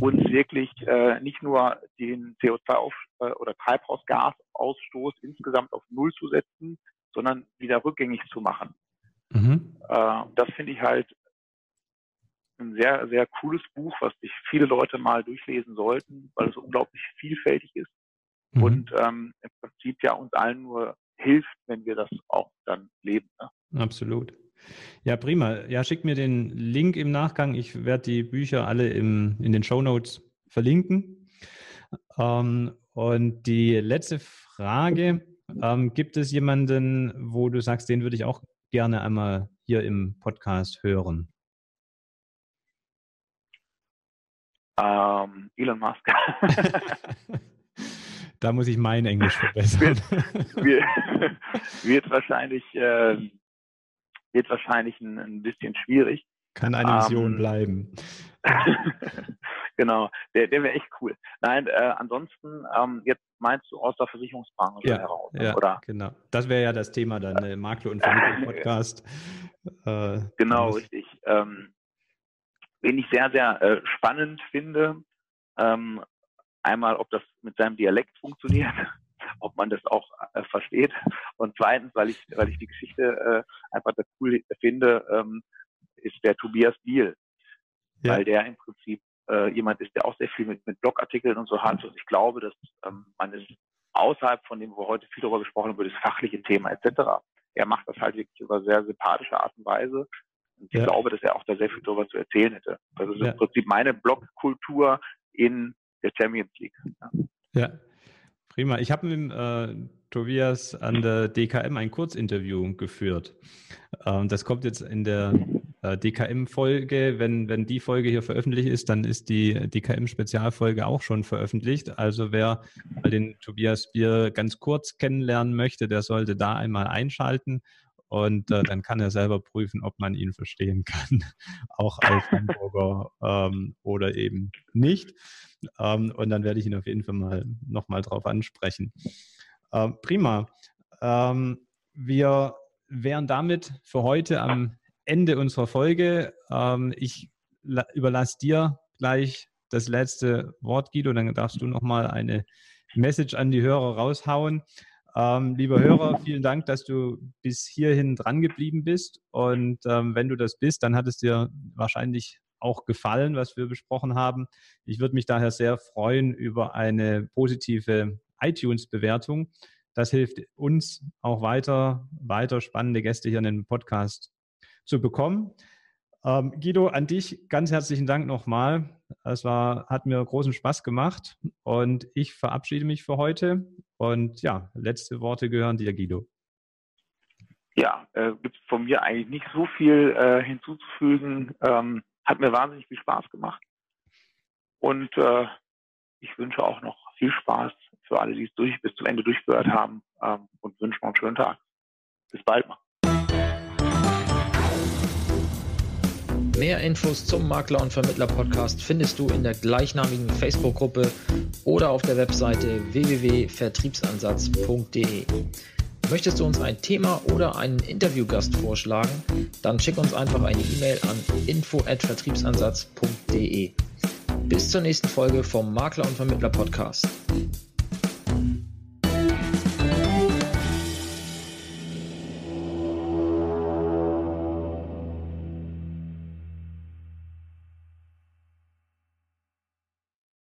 uns wirklich äh, nicht nur den C O zwei- auf, äh, oder Treibhausgasausstoß insgesamt auf Null zu setzen, sondern wieder rückgängig zu machen. Mhm. Äh, das finde ich halt ein sehr, sehr cooles Buch, was sich viele Leute mal durchlesen sollten, weil es so unglaublich vielfältig ist. Und ähm, im Prinzip ja uns allen nur hilft, wenn wir das auch dann leben. Ne? Absolut. Ja, prima. Ja, schick mir den Link im Nachgang. Ich werde die Bücher alle im, in den Shownotes verlinken. Ähm, und die letzte Frage, ähm, gibt es jemanden, wo du sagst, den würde ich auch gerne einmal hier im Podcast hören? Ähm, Elon Musk. Da muss ich mein Englisch verbessern. Wird, wird, wird wahrscheinlich, äh, wird wahrscheinlich ein, ein bisschen schwierig. Kann eine Mission ähm, bleiben. Genau, der, der wäre echt cool. Nein, äh, ansonsten, ähm, jetzt meinst du aus der Versicherungsbranche ja, heraus, ja, oder? Genau. Das wäre ja das Thema dann, äh, Makler- und Vermittlung-Podcast. äh, genau, richtig. Ähm, wen ich sehr, sehr äh, spannend finde, ähm, einmal, ob das mit seinem Dialekt funktioniert, ob man das auch äh, versteht. Und zweitens, weil ich, weil ich die Geschichte äh, einfach das cool finde, ähm, ist der Tobias Diel. Ja. Weil der im Prinzip äh, jemand ist, der auch sehr viel mit, mit Blogartikeln und so hat. Und ich glaube, dass ähm, man ist außerhalb von dem, wo heute viel darüber gesprochen wird, das fachliche Thema et cetera. Er macht das halt wirklich über sehr sympathische Art und Weise. Und ich ja. glaube, dass er auch da sehr viel darüber zu erzählen hätte. Also das ja. ist im Prinzip meine Blogkultur in der Champions League. Ja, ja, prima. Ich habe mit äh, Tobias an der D K M ein Kurzinterview geführt. Ähm, das kommt jetzt in der äh, D K M-Folge. Wenn, wenn die Folge hier veröffentlicht ist, dann ist die D K M-Spezialfolge auch schon veröffentlicht. Also wer mal den Tobias Bier ganz kurz kennenlernen möchte, der sollte da einmal einschalten. Und äh, dann kann er selber prüfen, ob man ihn verstehen kann, auch als Hamburger ähm, oder eben nicht. Ähm, und dann werde ich ihn auf jeden Fall mal nochmal drauf ansprechen. Ähm, prima. Ähm, wir wären damit für heute am Ende unserer Folge. Ähm, ich überlasse dir gleich das letzte Wort, Guido. Dann darfst du nochmal eine Message an die Hörer raushauen. Ähm, lieber Hörer, vielen Dank, dass du bis hierhin dran geblieben bist und ähm, wenn du das bist, dann hat es dir wahrscheinlich auch gefallen, was wir besprochen haben. Ich würde mich daher sehr freuen über eine positive iTunes-Bewertung. Das hilft uns auch weiter, weiter spannende Gäste hier in den Podcast zu bekommen. Ähm, Guido, an dich ganz herzlichen Dank nochmal. Es war, hat mir großen Spaß gemacht und ich verabschiede mich für heute. Und ja, letzte Worte gehören dir, Guido. Ja, äh, gibt es von mir eigentlich nicht so viel äh, hinzuzufügen. Ähm, hat mir wahnsinnig viel Spaß gemacht. Und äh, ich wünsche auch noch viel Spaß für alle, die es durch, bis zum Ende durchgehört haben, ähm, und wünsche noch einen schönen Tag. Bis bald mal. Mehr Infos zum Makler- und Vermittler-Podcast findest du in der gleichnamigen Facebook-Gruppe oder auf der Webseite w w w punkt vertriebsansatz punkt de. Möchtest du uns ein Thema oder einen Interviewgast vorschlagen, dann schick uns einfach eine E-Mail an info at vertriebsansatz punkt de. Bis zur nächsten Folge vom Makler- und Vermittler-Podcast.